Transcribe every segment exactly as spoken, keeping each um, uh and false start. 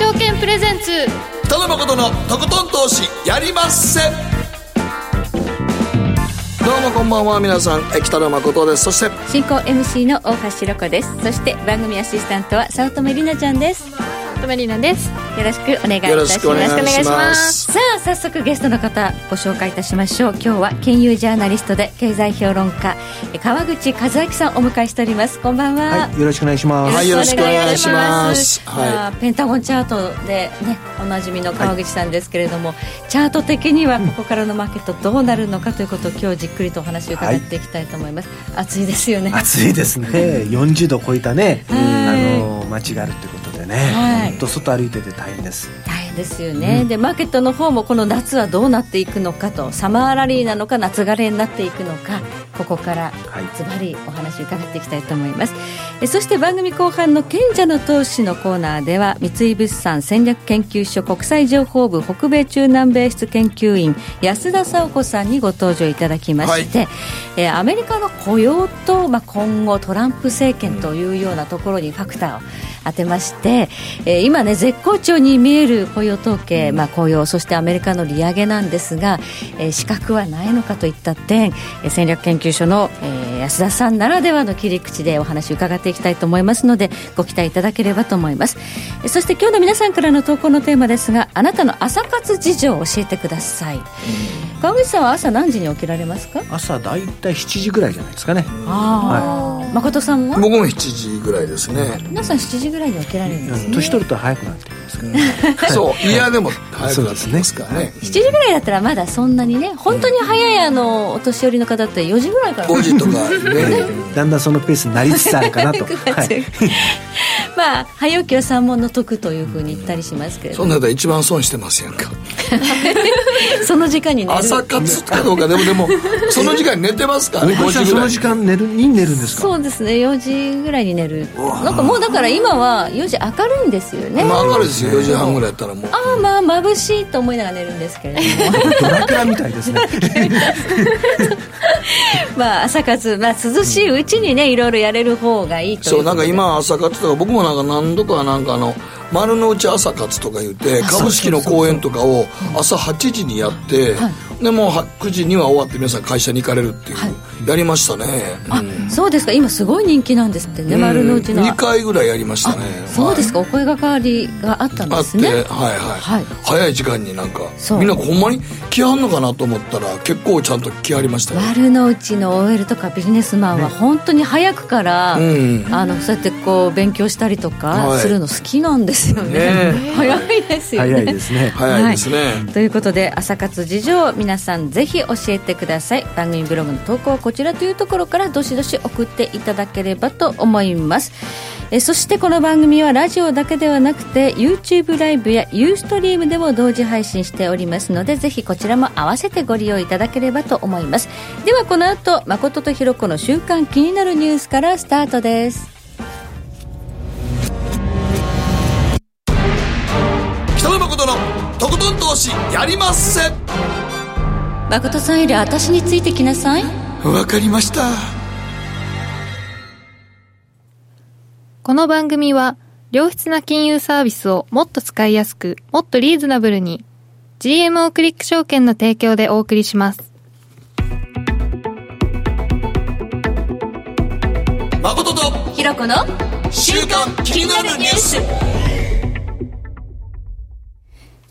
証券プレゼンツ北野誠のとことん投資やりまっせ。どうもこんばんは、皆さん北野誠です。そして進行 エムシー の大橋ロコです。そして番組アシスタントは早乙女里奈ちゃんです。早乙女里奈です。よろしくお願いいたします。さあ早速ゲストの方ご紹介いたしましょう。今日は金融ジャーナリストで経済評論家川口和明さんをお迎えしております。こんばんは、はい、よろしくお願いします。よろしくお願いします。ペンタゴンチャートで、ね、おなじみの川口さんですけれども、はい、チャート的にはここからのマーケットどうなるのかということを今日じっくりとお話を伺っていきたいと思います、はい、暑いですよね。暑いですねよんじゅうど超えたね、あの街があるということでね、はい、と外歩いてて大変です大変ですよね、うん、でマーケットの方もこの夏はどうなっていくのかと、サマーラリーなのか夏枯れになっていくのか、ここからズバリお話を伺っていきたいと思います、はい、そして番組後半の賢者の投資のコーナーでは三井物産戦略研究所国際情報部北米中南米室研究員安田佐和子さんにご登場いただきまして、はい、アメリカの雇用と、まあ、今後トランプ政権というようなところにファクターを当てまして、えー、今ね絶好調に見える雇用統計、まあ、雇用そしてアメリカの利上げなんですが、えー、資格はないのかといった点、戦略研究所の、えー、安田さんならではの切り口でお話を伺っていきたいと思いますのでご期待いただければと思います。そして今日の皆さんからの投稿のテーマですが、あなたの朝活事情を教えてください、うん、川口さんは朝何時に起きられますか？朝だいたいしちじぐらいじゃないですかね。あ、はい、誠さんは？僕もしちじぐらいですね。皆さんしちじぐらいに起きられるんですね。年取ると早くなってきますからそういやでも早くなってきますからね。しちじぐらいだったらまだそんなにね、本当に早いあのお年寄りの方ってよじぐらいからごじとかねだんだんそのペースになりつつあるかなと、はいまあ、早起きは三文の得というふうに言ったりしますけれども、そんなことは一番損してますやんかその時間に寝る朝活かどうかでもでもその時間に寝てますからね。ごじその時間寝るに寝るんですか？そうですね、よじぐらいに寝る。なんかもうだから今はよじ明るいんですよね。まあ、明るいですよ。よじはんぐらいやったらもう、ああまあ眩しいと思いながら寝るんですけれどもドラキュラみたいですねまあ朝活、まあ、涼しいうちにねいろいろやれる方がいいという。そう、なんか今朝活とか僕もなんか何度かなんかあの丸の内朝活とか言って株式の講演とかを朝はちじにやって、はい、でもうくじには終わって皆さん会社に行かれるっていう、はい、やりましたね、うん、あ、そうですか。今すごい人気なんですってね、うん、丸の内のにかいぐらいやりましたね。そうですか、はい、お声がかわりがあったんですね。あって、はいはいはい、早い時間になんかみんなほんまに来はんのかなと思ったら結構ちゃんと来はりましたね。丸の内の オーエル とかビジネスマンは本当に早くから、ね、あのそうやってこう勉強したりとかするの好きなんです、はいね、早いですよね。早いですね。早いですね、はい、ということで朝活事情皆さんぜひ教えてください。番組ブログの投稿こちらというところからどしどし送っていただければと思います。えそしてこの番組はラジオだけではなくて YouTube ライブや Ustream でも同時配信しておりますので、ぜひこちらも合わせてご利用いただければと思います。ではこの後誠とひろ子の週刊気になるニュースからスタートです。やりません。誠さんより私についてきなさい。わかりました。この番組は良質な金融サービスをもっと使いやすく、もっとリーズナブルに ジーエムオー クリック証券の提供でお送りします。誠とひろこの週刊気になるニュース。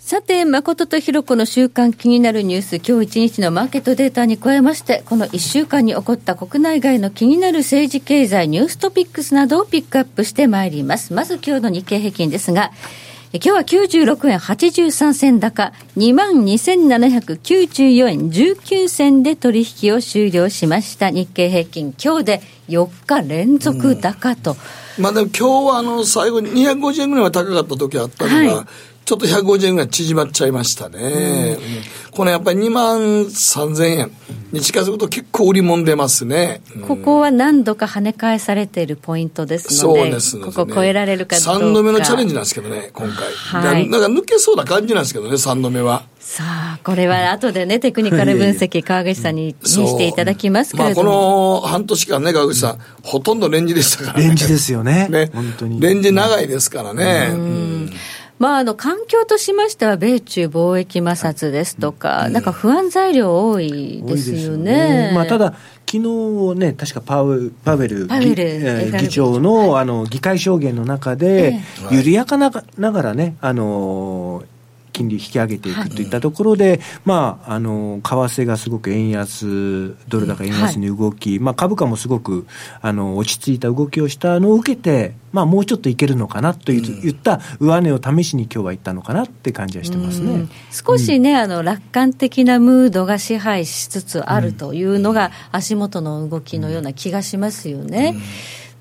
さて誠とひろこの週刊気になるニュース、今日いちにちのマーケットデータに加えましてこのいっしゅうかんに起こった国内外の気になる政治経済ニューストピックスなどをピックアップしてまいります。まず今日の日経平均ですが、今日はきゅうじゅうろくえんはちじゅうさんせん高 にまんにせんななひゃくきゅうじゅうよんえんじゅうきゅうせんで取引を終了しました。日経平均今日でよっか連続高と、うん、まあでも今日はあの最後ににひゃくごじゅうえんぐらいは高かった時あったのが、はい、ちょっとひゃくごじゅうえんぐらい縮まっちゃいましたね、うん、このやっぱりにまんさんぜんえんに近づくと結構売りもんでますね、うん、ここは何度か跳ね返されているポイントですの で, そうですね、ここ超えられるかどうかさんどめのチャレンジなんですけどね今回、はい、なんか抜けそうな感じなんですけどねさんどめは。さあこれは後でねテクニカル分析川口さんにしていただきますけれども、まあ、この半年間ね川口さんほとんどレンジでしたからね。レンジですよ ね, ね本当にレンジ長いですからね、うんうん、まあ、あの環境としましては米中貿易摩擦ですとか、うん、なんか不安材料多いですよね。まあ、ただ昨日ね、確かパウエル議長 の、はい、あの議会証言の中で、ええ、緩やか な, ながらね、あの金利引き上げていくといったところで、はい、まあ、あの為替がすごく円安ドル高円安に動き、はい、まあ、株価もすごくあの落ち着いた動きをしたのを受けて、まあ、もうちょっといけるのかなといった上値を試しに今日は行ったのかなって感じはしてますね、うん、少しね、うん、あの楽観的なムードが支配しつつあるというのが足元の動きのような気がしますよね、うんうん、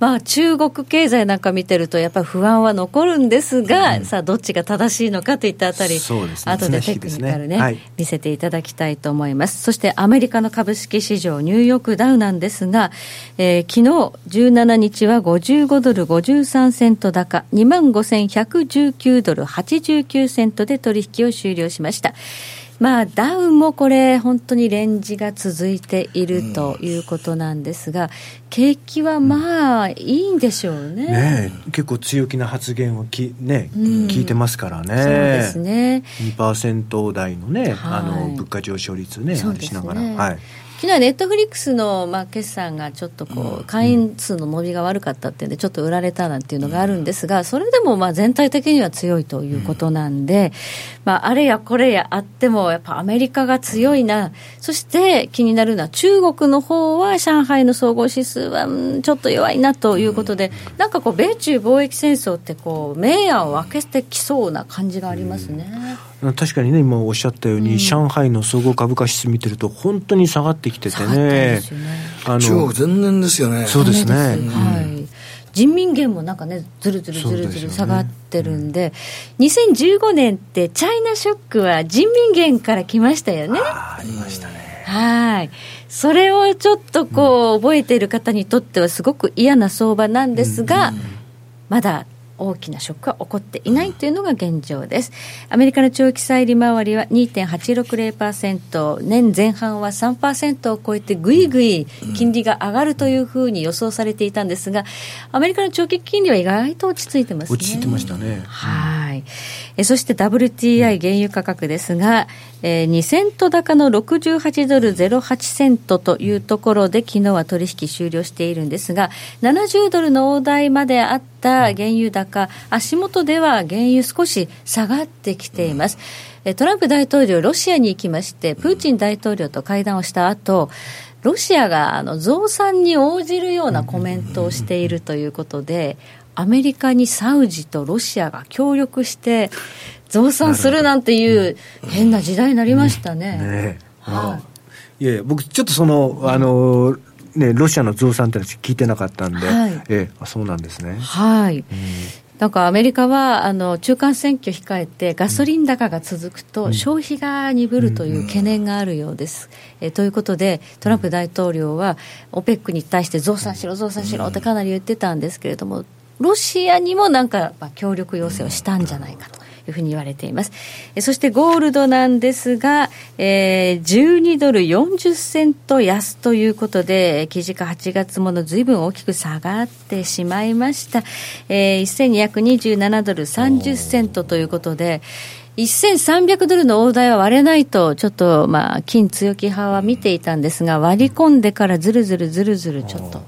まあ、中国経済なんか見てるとやっぱり不安は残るんですが、うん、さあどっちが正しいのかといったあたり、ね、後でテクニカルね、ね、はい、見せていただきたいと思います。そしてアメリカの株式市場ニューヨークダウなんですが、えー、昨日じゅうしちにちはごじゅうごドルごじゅうさんセント高 にまんごせんひゃくじゅうきゅうドルはちじゅうきゅうセントで取引を終了しました。まあ、ダウンもこれ本当にレンジが続いているということなんですが、景気はまあいいんでしょう ね,、うん、ねえ、結構強気な発言をき、ね、うん、聞いてますから ね, そうですね にパーセント 台の、ね、はい、あの物価上昇率、ね、そうですね、しながら、はい、昨日はネットフリックスの、まあ、決算がちょっとこう会員数の伸びが悪かったっていうんでちょっと売られたなんていうのがあるんですが、それでもまあ全体的には強いということなんで、まあ、あれやこれやあってもやっぱアメリカが強いな。そして気になるのは中国の方は上海の総合指数はちょっと弱いなということで、なんかこう米中貿易戦争ってこう明暗を分けてきそうな感じがありますね。確かにね、今おっしゃったように、うん、上海の総合株価指数見てると本当に下がってきてて ね, てねあの中国全然ですよね。そうですね、はい、人民元もなんかねずるずるずるずる下がってるん で, で、ね、うん、にせんじゅうごねんってチャイナショックは人民元から来ましたよね。 あ, ありましたね、はい、それをちょっとこう、うん、覚えている方にとってはすごく嫌な相場なんですが、うんうんうん、まだ大きなショックは起こっていないというのが現状です。アメリカの長期債利回りは にてんはちろくゼロパーセント、 年前半は さんパーセント を超えてぐいぐい金利が上がるというふうに予想されていたんですが、アメリカの長期金利は意外と落ち着いてますね。落ち着いてましたね、はい。えそして ダブリューティーアイ 原油価格ですが、えー、にセント高のろくじゅうはちドルゼロはちセントというところで昨日は取引終了しているんですが、ななじゅうドルの大台まであった原油高、足元では原油少し下がってきています。トランプ大統領ロシアに行きましてプーチン大統領と会談をした後、ロシアがあの増産に応じるようなコメントをしているということで、アメリカにサウジとロシアが協力して増産するなんていう変な時代になりました ね, ね、はい、いやいや、僕ちょっとその、あのーね、ロシアの増産って聞いてなかったんで、はい、ええ、そうなんですね、はい、うん、なんかアメリカはあの中間選挙控えてガソリン高が続くと消費が鈍るという懸念があるようです、うんうん、えということでトランプ大統領は オペック に対して増産しろ増産しろってかなり言ってたんですけれども、ロシアにもなんか協力要請をしたんじゃないかというふうに言われています。そしてゴールドなんですが、えー、じゅうにドルよんじゅっセント安ということで、基軸はちがつもの随分大きく下がってしまいました、えー、せんにひゃくにじゅうななドルさんじゅっセントということで、せんさんびゃくドルの大台は割れないとちょっとまあ金強気派は見ていたんですが、割り込んでからずるずるずるずるちょっと、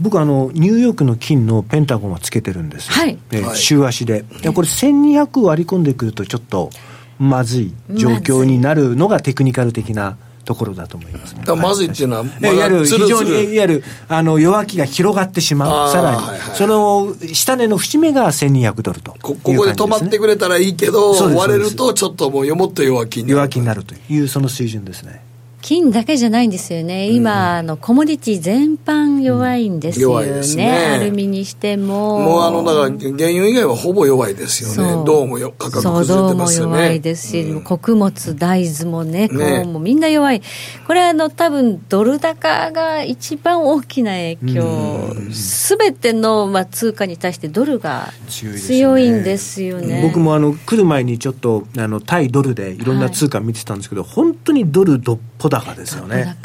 僕あのニューヨークの金のペンタゴンはつけてるんです、はい、えー、週足で、はい、これせんにひゃく割り込んでくるとちょっとまずい状況になるのがテクニカル的なところだと思います、ね、だまずいっていうのは、ま、やる非常にやるあの弱気が広がってしまう、さらに、はいはい、その下値の節目がせんにひゃくドルという感じです、ね、こ, ここで止まってくれたらいいけど割れるとちょっともうもっと弱気になる弱気になるというその水準ですね。金だけじゃないんですよね。今、うん、あのコモディティ全般弱いんですよね。弱いですね。アルミにしても、もうあのだから原油以外はほぼ弱いですよね。銅も価格崩れてますよね。銅も弱いですし、うん、穀物、大豆もね、ね、もうみんな弱い。これはあの多分ドル高が一番大きな影響。すべてのまあ通貨に対してドルが強いんですよね。強いですね。僕もあの来る前にちょっとあの対ドルでいろんな通貨見てたんですけど、はい、本当にドルどっぽ高ですよね。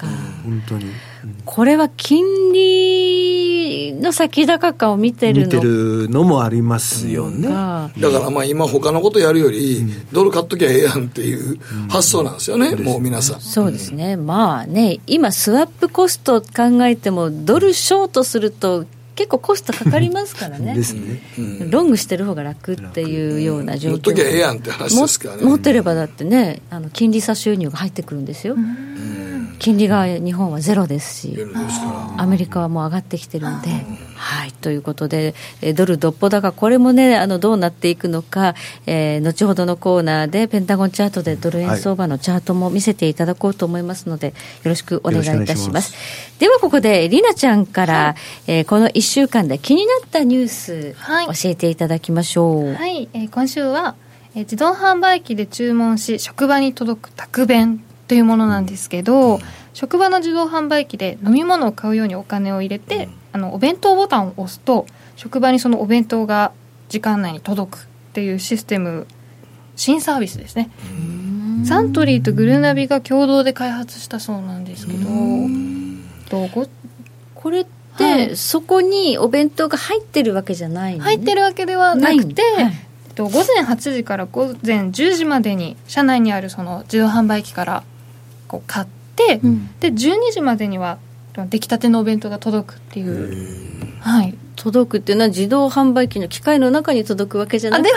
本当に、うん、これは金利りの先高かを見てる の, 見てるのもありますよね。だからまあ今他のことやるより、うん、ドル買っときゃええやんっていう発想なんですよね、うん、もう皆さん。そうですね、うん、まあね、今スワップコスト考えてもドルショートすると結構コストかかりますから ね, ですね、うん、ロングしてる方が楽っていうような状況、うん、持っときゃええやんって話ですからね。持ってればだってね、あの金利差収入が入ってくるんですよ、うん、金利が日本はゼロですし、うん、アメリカはもう上がってきてるんで、うん、はい、ということでドルどっぽ高、これもね、あのどうなっていくのか、えー、後ほどのコーナーでペンタゴンチャートでドル円相場のチャートも見せていただこうと思いますので、よろしくお願いいたします。ではここでりなちゃんから、はい、えー、このいっしゅうかんで気になったニュース、はい、教えていただきましょう。はい、えー、今週は、えー、自動販売機で注文し職場に届く宅弁というものなんですけど、うん、職場の自動販売機で飲み物を買うようにお金を入れて、うん、あのお弁当ボタンを押すと職場にそのお弁当が時間内に届くっていうシステム、新サービスですね。うーん、サントリーとグルナビが共同で開発したそうなんですけど、どうこ、これってで、はい、そこにお弁当が入ってるわけじゃないの、ね、入ってるわけではなくて、はい、えっと、午前はちじから午前じゅうじまでに社内にあるその自動販売機からこう買って、うん、でじゅうにじまでには出来たてのお弁当が届くっていう、はい、届くっていうのは自動販売機の機械の中に届くわけじゃなくて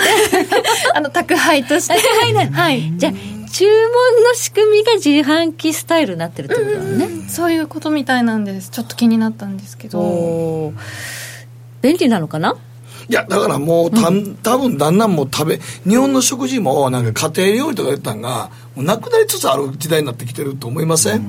あの宅配としてはい、じゃあ注文の仕組みが自販機スタイルになってるってことだね、うんうん、そういうことみたいなんです。ちょっと気になったんですけど、便利なのかな。いやだからもうた、うん、多分だんだんもう食べ日本の食事もなんか家庭料理とか言ったのがもうなくなりつつある時代になってきてると思いません？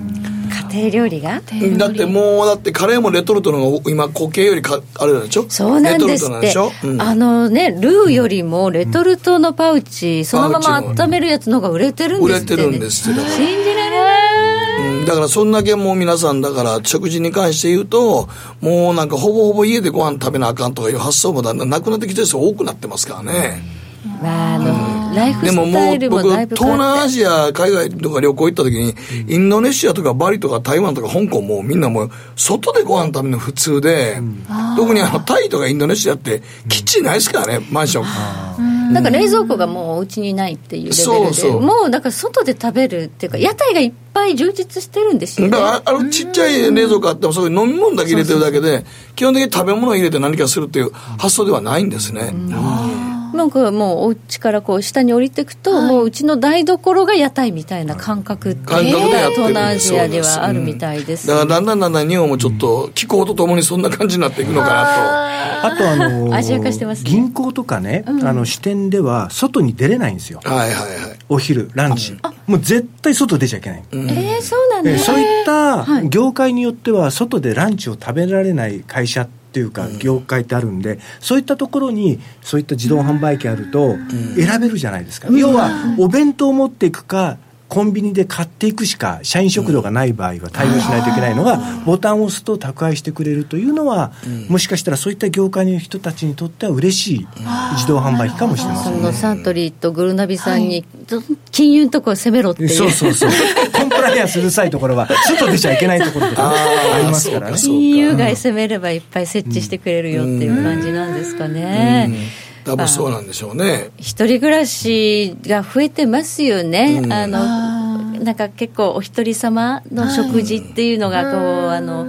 家庭料理がだってもうだってカレーもレトルトの今固形よりかあれなんでしょ。そうなんですって。あのね、ルーよりもレトルトのパウチ、うん、そのまま温めるやつの方が売れてるんですって、ね、売れてるんですって。信じられない、うん、だからそんだけもう皆さんだから食事に関して言うともうなんかほぼほぼ家でご飯食べなあかんとかいう発想もだんだんなくなってきてる人多くなってますからね、うん、まあね、ライフスタイルもだいぶ変わって。でももう僕東南アジア海外とか旅行行った時にインドネシアとかバリとか台湾とか香港もみんなもう外でご飯食べるの普通で、うん、特にあのタイとかインドネシアってキッチンないですからね、マンション、うん、だから冷蔵庫がもうお家にないっていうレベルで、そうそうもうだから外で食べるっていうか屋台がいっぱい充実してるんですよね。だからあのちっちゃい冷蔵庫あってもそういう飲み物だけ入れてるだけで、そうそうそう、基本的に食べ物を入れて何かするっていう発想ではないんですね、うんうん、なんかもうお家からこう下に降りていくと、はい、もううちの台所が屋台みたいな感覚って東南アジアではあるみたいです、ね、うん、だからだんだんだんだん日本もちょっと気候とともにそんな感じになっていくのかなと、あとあのアジア化してます、ね、銀行とかね、うん、あの支店では外に出れないんですよ、はいはいはい、お昼ランチもう絶対外出ちゃいけない、うん、えー、そうなんだ、ね、そういった業界によっては外でランチを食べられない会社ってというか業界ってあるんで、うん、そういったところにそういった自動販売機あると選べるじゃないですか、うん、要はお弁当を持っていくかコンビニで買っていくしか社員食堂がない場合は対応しないといけないのが、うん、ボタンを押すと宅配してくれるというのは、うん、もしかしたらそういった業界の人たちにとっては嬉しい自動販売機かもしれませんね、うん、そのサントリーとグルナビさんに、はい、金融のところ攻めろっていう、そうそうそうコンプライアンスうるさいところは外出ちゃいけないところとかありますからね、金融街攻めればいっぱい設置してくれるよっていう感じなんですかね、うんうんうん、多分そうなんでしょうね。一人暮らしが増えてますよね、うん、あのあなんか結構お一人様の食事っていうのがこう、うん、あの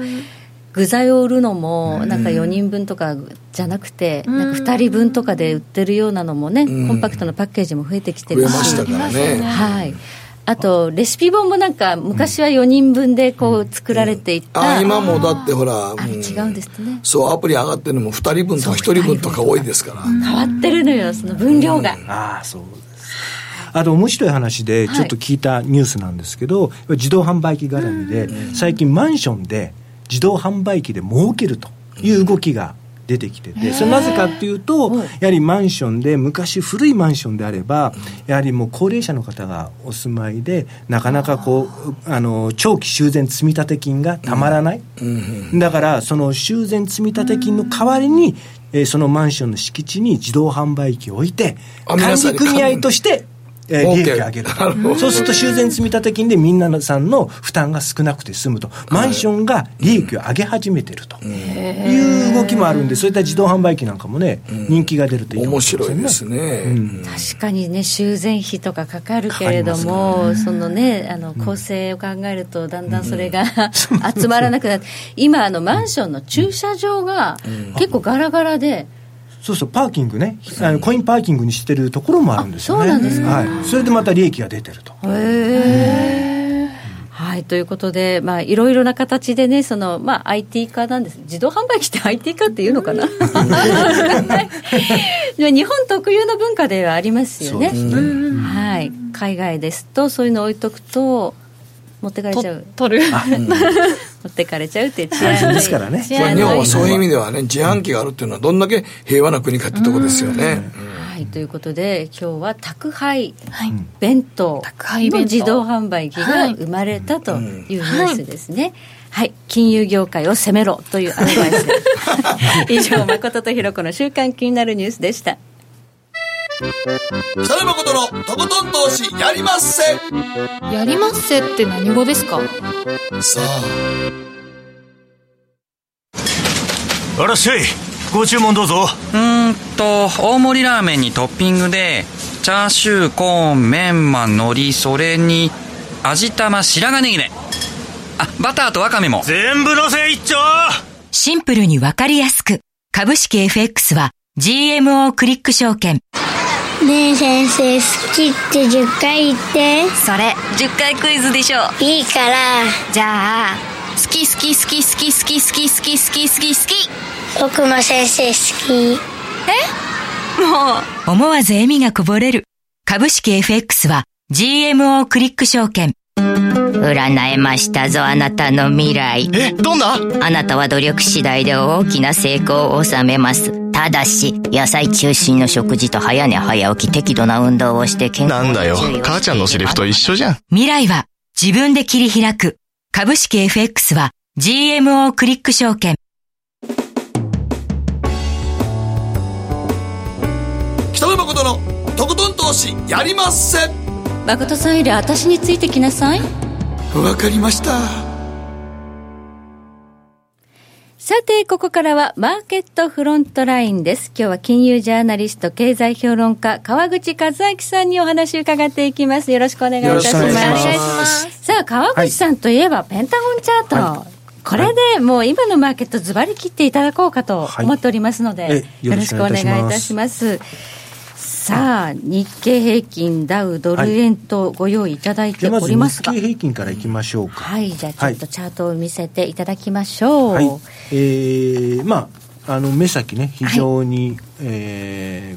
具材を売るのもなんかよにんぶんとかじゃなくて、うん、なんかふたりぶんとかで売ってるようなのもね、うん、コンパクトなパッケージも増えてきてるし、増えましたからね、はい、あとレシピ本もなんか昔はよにんぶんでこう作られていった、うん、あ今もだってほら、うん、あれ違うんですね、そうアプリ上がってるのもふたりぶんとかひとりぶんとか多いですから変わってるのよその分量が、うん、ああそうです。あの面白い話でちょっと聞いたニュースなんですけど、はい、自動販売機絡みで最近マンションで自動販売機で儲けるという動きが出てきてて、それなぜかっていうとやはりマンションで昔古いマンションであればやはりもう高齢者の方がお住まいでなかなかこうあの長期修繕積立金がたまらない、うん、だからその修繕積立金の代わりに、えー、そのマンションの敷地に自動販売機を置いて管理組合としてえー、利益を上げる。そうすると修繕積立金でみんなさんの負担が少なくて済むと、マンションが利益を上げ始めてるという動きもあるんで、そういった自動販売機なんかもね、人気が出るといいかもしれない。面白いですね、うん、確かにね、修繕費とかかかるけれども、ね、そのね、あの構成を考えるとだんだんそれが、うん、集まらなくなって、今あのマンションの駐車場が結構ガラガラで、そうそう、パーキングね、あのコインパーキングにしてるところもあるんですよね。そうなんですか、はい、それでまた利益が出てると。へー、はい、ということで、まあ、いろいろな形でね、その、まあ、アイティー 化なんです。自動販売機って アイティー 化っていうのかな日本特有の文化ではありますよね。そうですね、はい、海外ですとそういうの置いとくと持ってかれちゃう、取る持ってかれちゃうって治安ですからね。日本はそういう意味ではね、自販機があるっていうのはどんだけ平和な国かってとこですよね。はい、ということで今日は宅配弁当の自動販売機が生まれたというニュースですね。はい、金融業界を攻めろというアドバイス以上、誠とひろこの週刊気になるニュースでした。北野誠のとことん投資やりまっせ。やりまっせって何語ですか？さあ、あらっしゃい、ご注文どうぞ。うーんと大盛りラーメンにトッピングでチャーシュー、コーン、メンマ、海苔、それに味玉、白髪ネギね。あ、バターとワカメも全部のせ一丁。シンプルにわかりやすく、株式 エフエックス は ジーエムオー クリック証券。ねえ先生、好きってじゅっかい言って。それじゅっかいクイズでしょ。いいから。じゃあ、好き好き好き好き好き好き好き好き好き好き。僕も先生好き。え、もう思わず笑みがこぼれる。株式 エフエックス は ジーエムオー クリック証券。占えましたぞ、あなたの未来。え、どんな？あなたは努力次第で大きな成功を収めます。ただし野菜中心の食事と早寝早起き、適度な運動をして健康に注意をして。なんだよ、母ちゃんのセリフと一緒じゃん。未来は自分で切り開く。株式 エフエックス は ジーエムオー クリック証券。北野誠のとことん投資やりまっせ。誠さんより私についてきなさい。わかりました。さて、ここからはマーケットフロントラインです。今日は金融ジャーナリスト、経済評論家、川口和明さんにお話を伺っていきます。よろしくお願いいたします。よろしくお願いします。さあ、川口さんといえば、はい、ペンタゴンチャート、はい、これでもう今のマーケットズバリ切っていただこうかと思っておりますので、はい、よろしくお願いいたします。さあ、日経平均、ダウ、ドル円とご用意いただいておりますが、はい、まず日経平均からいきましょうか。はい、じゃあちょっとチャートを見せていただきましょう。はい、えー、まあ、あの目先ね、非常に、はい、え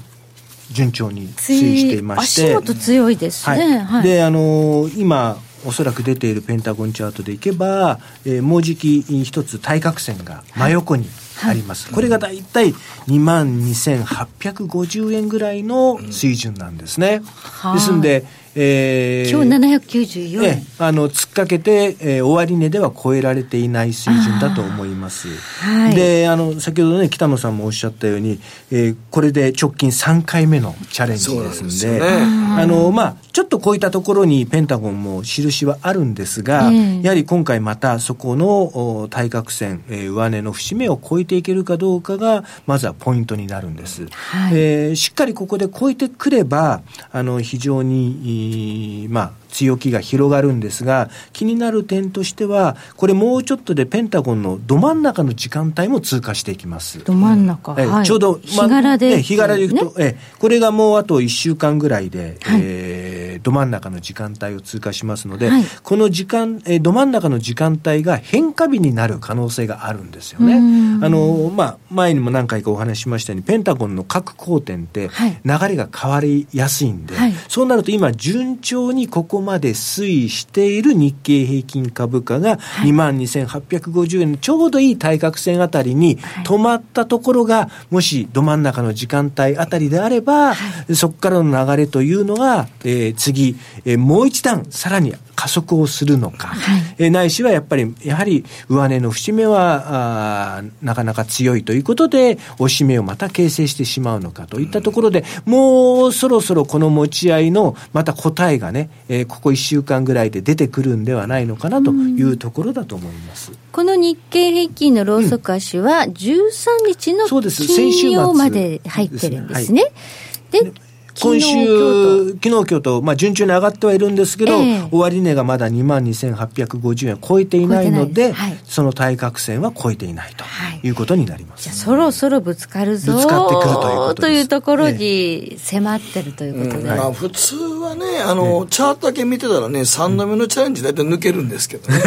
ー、順調に推移していまして、足元強いですね。はいはい、で、あのー、今おそらく出ているペンタゴンチャートでいけば、えー、もうじき一つ対角線が真横にあります。はいはい、これがだいたい にまんにせんはっぴゃくごじゅう 円ぐらいの水準なんですね。うん、ですので、えー、今日ななひゃくきゅうじゅうよんえん、えー、あの突っかけて、えー、終値では超えられていない水準だと思います。はい、で、あの先ほどね、北野さんもおっしゃったように、えー、これで直近さんかいめのチャレンジですの で, で、ね、あのまあ、ちょっとこういったところにペンタゴンも印はあるんですが、うん、やはり今回またそこの対角線、えー、上値の節目を超えていけるかどうかがまずはポイントになるんです。はい、えー、しっかりここで超えてくれば、あの非常にまあ、強気が広がるんですが、気になる点としては、これもうちょっとでペンタゴンのど真ん中の時間帯も通過していきます。ど真ん中、え、はい、ちょうど、ま、日柄で、ね、日柄でいくと、ね、え、これがもうあといっしゅうかんぐらいで、はい、えー、ど真ん中の時間帯を通過しますので、はい、この時間、えー、ど真ん中の時間帯が変化日になる可能性があるんですよね。あの、まあ、前にも何回かお話しましたように、ペンタゴンの各交点って流れが変わりやすいんで、はい、そうなると今順調にここまで推移している日経平均株価が にまんにせんはっぴゃくごじゅう 円のちょうどいい対角線あたりに止まったところが、もしど真ん中の時間帯あたりであれば、そこからの流れというのが、えー、次、えー、もう一段さらに加速をするのか、はいえー、ないしはやっぱりやはり上値の節目はなかなか強いということで押し目をまた形成してしまうのかといったところで、うん、もうそろそろこの持ち合いのまた答えがね、えー、ここいっしゅうかんぐらいで出てくるんではないのかなというところだと思います、うん、この日経平均のローソク足はじゅうさんにちの金曜まで入ってるんですね、うん、で今週、昨日今日と、まあ、順調に上がってはいるんですけど、えー、終値がまだ にまんにせんはっぴゃくごじゅうえん超えていないので、はい、その対角線は超えていないということになります、はい、じゃあそろそろぶつかるぞぶつかってくるということです。というところに迫ってるということで、えーうんはいまあ、普通はねあの、ね、チャートだけ見てたらねさんどめのチャレンジだいたい抜けるんですけどね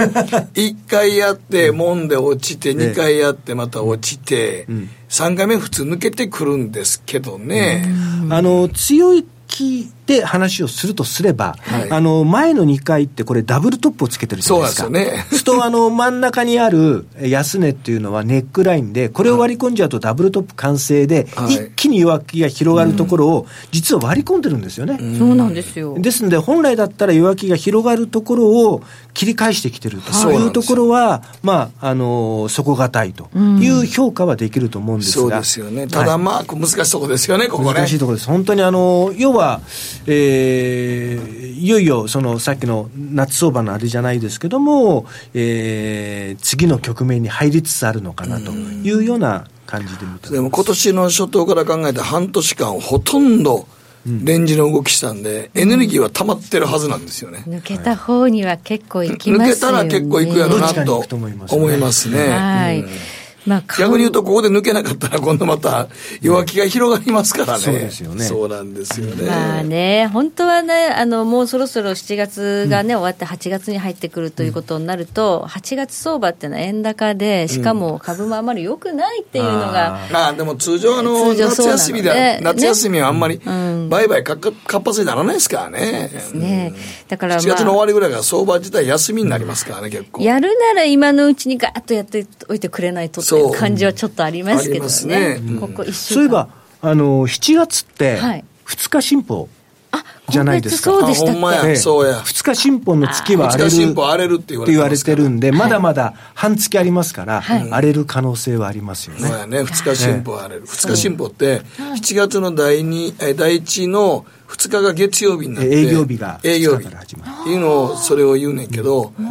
いっかいやってもんで落ちてにかいやってまた落ちて、うんうんさんかいめ普通抜けてくるんですけどね、うん、あの強い気で話をするとすれば、はい、あの前のにかいってこれダブルトップをつけてるじゃないですか。そうですよね。するとあの真ん中にある安値っていうのはネックラインでこれを割り込んじゃうとダブルトップ完成で、はい、一気に弱気が広がるところを実は割り込んでるんですよね、うん、そうなんですよ。ですので本来だったら弱気が広がるところを切り返してきてると、はい、いうところは、まあ、あの底堅いという評価はできると思うんですが、うん、そうですよね。ただまあ、はい、難しいところですよね。ここね難しいところです本当に。あの要はえー、いよいよそのさっきの夏相場のあれじゃないですけども、えー、次の局面に入りつつあるのかなというような感じで見てます。でも今年の初頭から考えて半年間ほとんどレンジの動きしたんで、うん、エネルギーは溜まってるはずなんですよね。抜けた方には結構いきますよね。抜けたら結構いくやろなと思いますね。はい、うんまあ、逆に言うとここで抜けなかったら今度また弱気が広がりますからね。そうですよね。そうなんですよね。まあね本当はねあのもうそろそろしちがつがね、うん、終わってはちがつに入ってくるということになると、うん、はちがつ相場っていうのは円高でしかも株もあまり良くないっていうのが、うん、ああでも通常あの通常そうなので夏休みで夏休みはあんまり売買活発にならないですからね。そうですね、うん、だから、まあ、しちがつの終わりぐらいから相場自体休みになりますからね。結構やるなら今のうちにガーッとやっておいてくれないと感じはちょっとありますけど ね,、うんねうん、ここいっしゅうかんそういえばあのしちがつってふつか新報じゃないですか、はい、そうでしたっけ。ふつか新報の月は荒れるって言われてるんで、はい、まだまだ半月ありますから、はい、荒れる可能性はありますよね、はい、ねふつか新報荒れる、はい、ふつか新報ってしちがつのだいにだいいちのふつかが月曜日になって営業日がふつかから始まるっていうのをそれを言うねんけど、う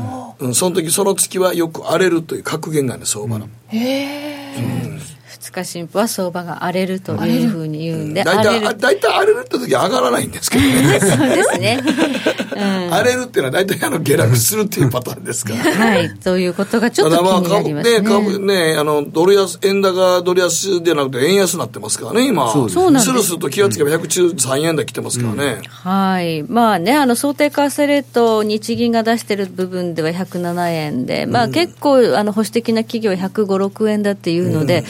んうん、その時その月はよく荒れるという格言がね相場の、うん、へー、うん、ふつか新報は相場が荒れるというふうに言うんで、だいたい荒れるって時は上がらないんですけどねそうですね、うん、荒れるっていうのはだいたい下落するっていうパターンですからはいということがちょっと気になりますね。ただまあ株ね、あのドル安円高ドル安でなくて円安になってますからね今。そうですね。スルスルと気がつけばひゃくじゅうさんえん台来てますからね、うんうん、はいまあねあの想定為替レート日銀が出してる部分ではひゃくななえんで、まあ、結構あの保守的な企業はひゃくご、ろくえんだっていうので、うんうん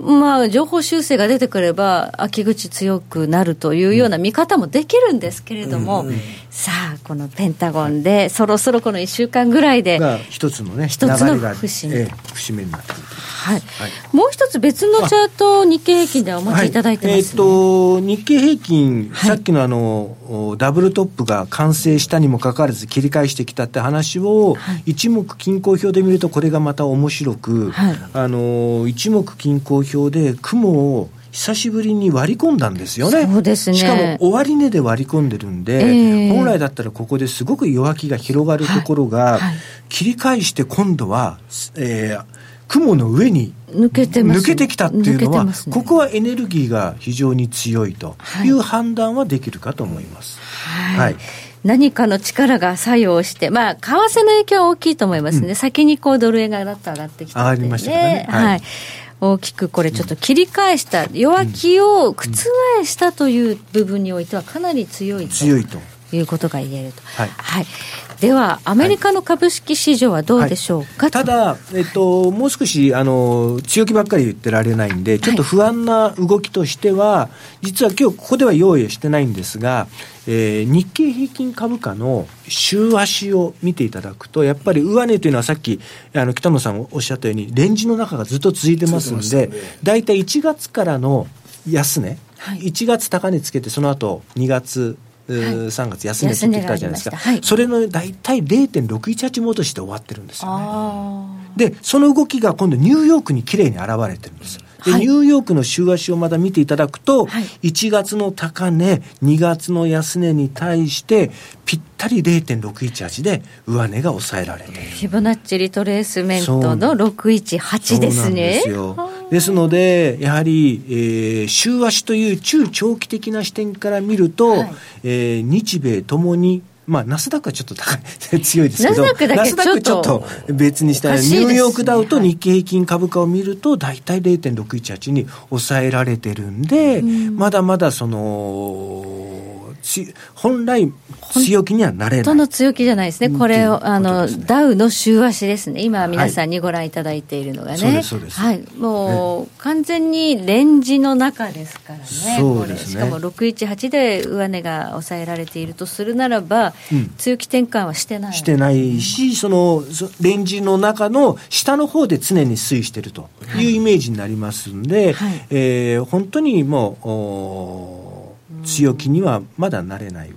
まあ、情報修正が出てくれば秋口強くなるというような見方もできるんですけれども、うんうん、さあこのペンタゴンでそろそろこのいっしゅうかんぐらいで一つのね一つの節目、節目になっている、はいはい、もう一つ別のチャートを日経平均ではお持ちいただいてますね、はいえー、と日経平均、はい、さっき の, あのダブルトップが完成したにもかかわらず切り返してきたって話を、はい、一目均衡表で見るとこれがまた面白く、はい、あの一目均衡表表で雲を久しぶりに割り込んだんですよね。そうですね。しかも終値で割り込んでるんで、えー、本来だったらここですごく弱気が広がるところが、はいはい、切り返して今度は、えー、雲の上に抜けてます、抜けてきたっていうのは、ね、ここはエネルギーが非常に強いという判断はできるかと思います、はいはい、何かの力が作用して、まあ、為替の影響は大きいと思いますね、うん、先にこうドル円がだっと上がってきたので、ね、上がりましたね、はいはい大きくこれちょっと切り返した弱気を覆したという部分においてはかなり強いということが言えると、はいはい、ではアメリカの株式市場はどうでしょうか、はい、ただ、えっと、もう少しあの強気ばっかり言ってられないんでちょっと不安な動きとしては、はい、実は今日ここでは用意してないんですが、えー、日経平均株価の週足を見ていただくとやっぱり上値というのはさっきあの北野さんおっしゃったようにレンジの中がずっと続いてますのでだいたいいちがつからの安値、ねはい、いちがつ高値つけてその後にがつさんがつ休んで切ってきたじゃないですか、はい、それの大体 ゼロ点ろくいちはち 戻しで終わってるんですよね。あでその動きが今度ニューヨークにきれいに現れてるんですで、はい、ニューヨークの週足をまだ見ていただくと、はい、いちがつの高値にがつの安値に対してぴったり ゼロ点ろくいちはち で上値が抑えられている。フィボナッチリトレースメントのろくいちはちですね。そうなんですよ。ですのでやはり、えー、週足という中長期的な視点から見ると、はい、えー、日米ともにまあ、ナスダックはちょっと高い強いですけどナスダックだけちょっ と, ちょっと別にしたら、ね、ニューヨークダウと日経平均株価を見ると大体 ゼロ点ろくいちはち に抑えられてるんで、うん、まだまだその本来強気にはなれない本当の強気じゃないですね。これをあのこ、ね、ダウの週足ですね今皆さんにご覧いただいているのがね、はい、もう、ね、完全にレンジの中ですから ね, そうですね。これしかもろくいちはちで上値が抑えられているとするならば、うん、強気転換はしてないしてないしそのレンジの中の下の方で常に推移しているというイメージになりますんで、はい、えー、本当にもう強気にはまだなれない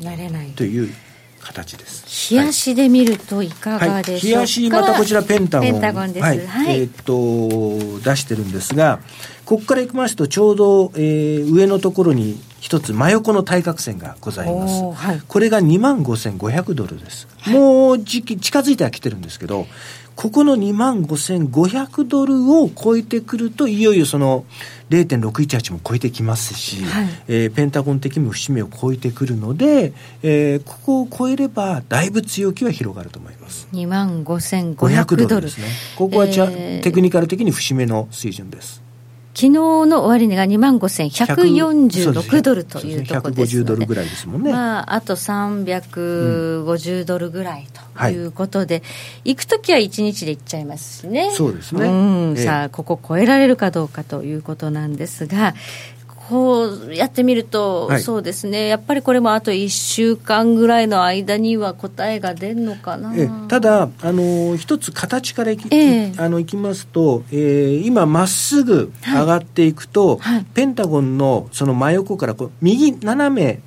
という形です。冷やしで見るといかがでしょうか。冷やしまたこちらペンタゴン、ペンタゴンです、はいはい、えー、っと出してるんですがここからいきますとちょうど、えー、上のところに一つ真横の対角線がございます、はい、これが にまんごせんごひゃく ドルです、はい、もう時期近づいてはきてるんですけどここの にまんごせんごひゃく ドルを超えてくるといよいよその ゼロ点ろくいちはち も超えてきますし、はい、えー、ペンタゴン的にも節目を超えてくるので、えー、ここを超えればだいぶ強気は広がると思います。 にまんごせんごひゃく ドルですね。ここは、えー、テクニカル的に節目の水準です。昨日の終値が にまんごせんひゃくよんじゅうろく ドルというところですので、ひゃくごじゅうドルぐらいですもんね、まあ、あとさんびゃくごじゅうドルぐらいということで、うん、はい、行くときはいちにちで行っちゃいますしね。そうですね、うん、ええ、さあここ超えられるかどうかということなんですがこうやってみると、はい、そうですね、やっぱりこれもあといっしゅうかんぐらいの間には答えが出るのかな。えただあの一つ形からい き,、えー、あのいきますと、えー、今まっすぐ上がっていくと、はいはい、ペンタゴン の, その真横からこう右斜め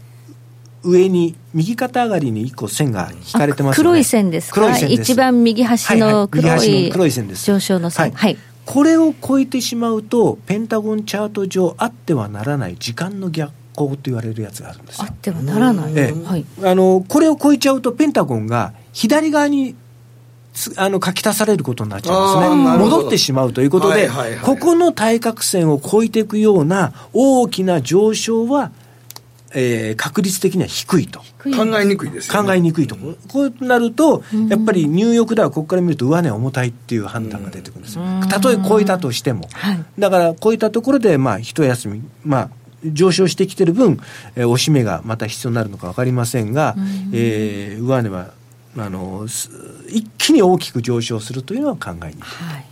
上に右肩上がりにいっこ線が引かれてますよね。黒い線ですか。黒い線です。一番右端の黒い、はいはい、黒い線です。上昇の線、はい、これを超えてしまうとペンタゴンチャート上あってはならない時間の逆行と言われるやつがあるんですよ。あってはならない、ええ、はい、あのこれを超えちゃうとペンタゴンが左側にあの書き足されることになっちゃうんですね。戻ってしまうということで、はいはいはい、ここの対角線を超えていくような大きな上昇は、えー、確率的には低いと考えにくいですよね。考えにくいとこうなると、うん、やっぱりニューヨークではここから見ると上値重たいっていう判断が出てくるんですよ。たとえ超えたとしても、はい、だから超えたところでまあ一休み、まあ、上昇してきてる分、えー、押し目がまた必要になるのか分かりませんが、うん、えー、上値はあの一気に大きく上昇するというのは考えにくい、はい、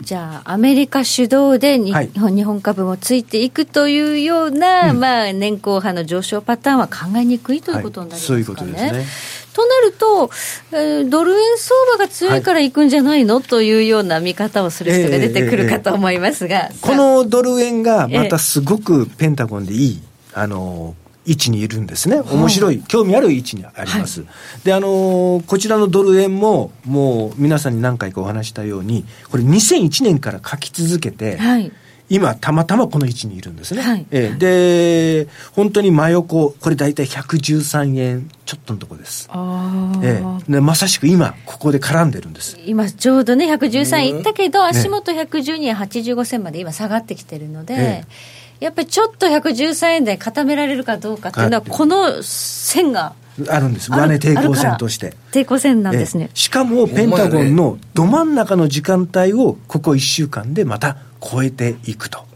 じゃあアメリカ主導で日 本,、はい、日本株もついていくというような、うん、まあ、年後派の上昇パターンは考えにくいということになりますかね、はい、そういうことですね。となると、えー、ドル円相場が強いからいくんじゃないの、はい、というような見方をする人が出てくるかと思いますが、えーえーえー、このドル円がまたすごくペンタゴンでいい、えー、あの位置にいるんですね。面白い、はい、興味ある位置にあります、はい、であのー、こちらのドル円ももう皆さんに何回かお話したようにこれにせんいちねんから書き続けて、はい、今たまたまこの位置にいるんですね、はい、えー、で本当に真横これだいたいひゃくじゅうさんえんちょっとのとこです、あ、えー、でまさしく今ここで絡んでるんです。今ちょうどねひゃくじゅうさんいったけど、うん、足元ひゃくじゅうにえんはちじゅうごせんまで今下がってきてるので、えーやっぱりちょっとひゃくじゅうさんえん台固められるかどうかっていうのはこの線があるんです。上値抵抗線として抵抗線なんですね。しかもペンタゴンのど真ん中の時間帯をここいっしゅうかんでまた超えていくと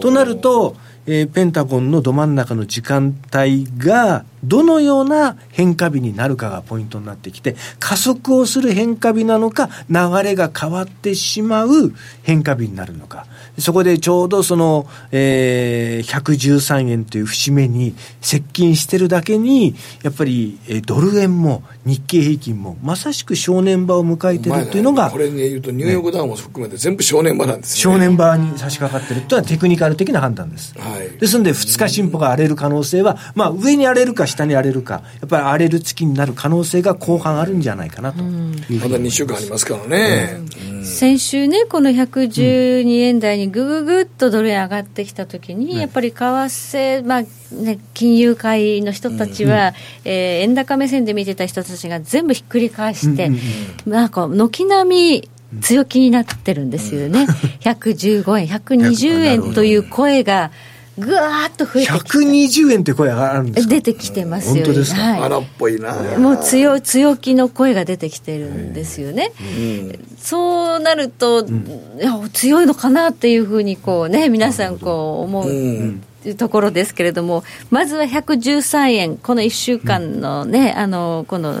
となると、えー、ペンタゴンのど真ん中の時間帯がどのような変化日になるかがポイントになってきて加速をする変化日なのか流れが変わってしまう変化日になるのかそこでちょうどその、えー、ひゃくじゅうさんえんという節目に接近してるだけにやっぱり、えー、ドル円も日経平均もまさしく正念場を迎えてるというのが、ね、これに言うとニューヨークダウンも含めて全部正念場なんですね。正念場に差し掛かってるというのはテクニカル的な判断です、はい、ですのでふつか進歩が荒れる可能性は、まあ、上に荒れるかか下に荒れるか、やっぱり荒れる月になる可能性が後半あるんじゃないかなというふうに思います。まだにしゅうかんありますからね、うんうん、先週ねこのひゃくじゅうにえん台にぐぐぐっとドル円上がってきた時に、うん、やっぱり為替、まあね、金融界の人たちは、うんえー、円高目線で見てた人たちが全部ひっくり返して、うんうんうん、なんか軒並み強気になってるんですよね、うん、ひゃくじゅうごえんひゃくにじゅうえんという声がぐわーっと増えてきてひゃくにじゅうえんって声があるんですか。出てきてますよね。本当ですか、はい、荒っぽいな。もう 強, 強気の声が出てきてるんですよね、うん、そうなると、うん、いや強いのかなっていうふうにこう、ね、皆さんこう思う、うんところですけれども、まずはひゃくじゅうさんえんこのいっしゅうかんのね、うん、あのこの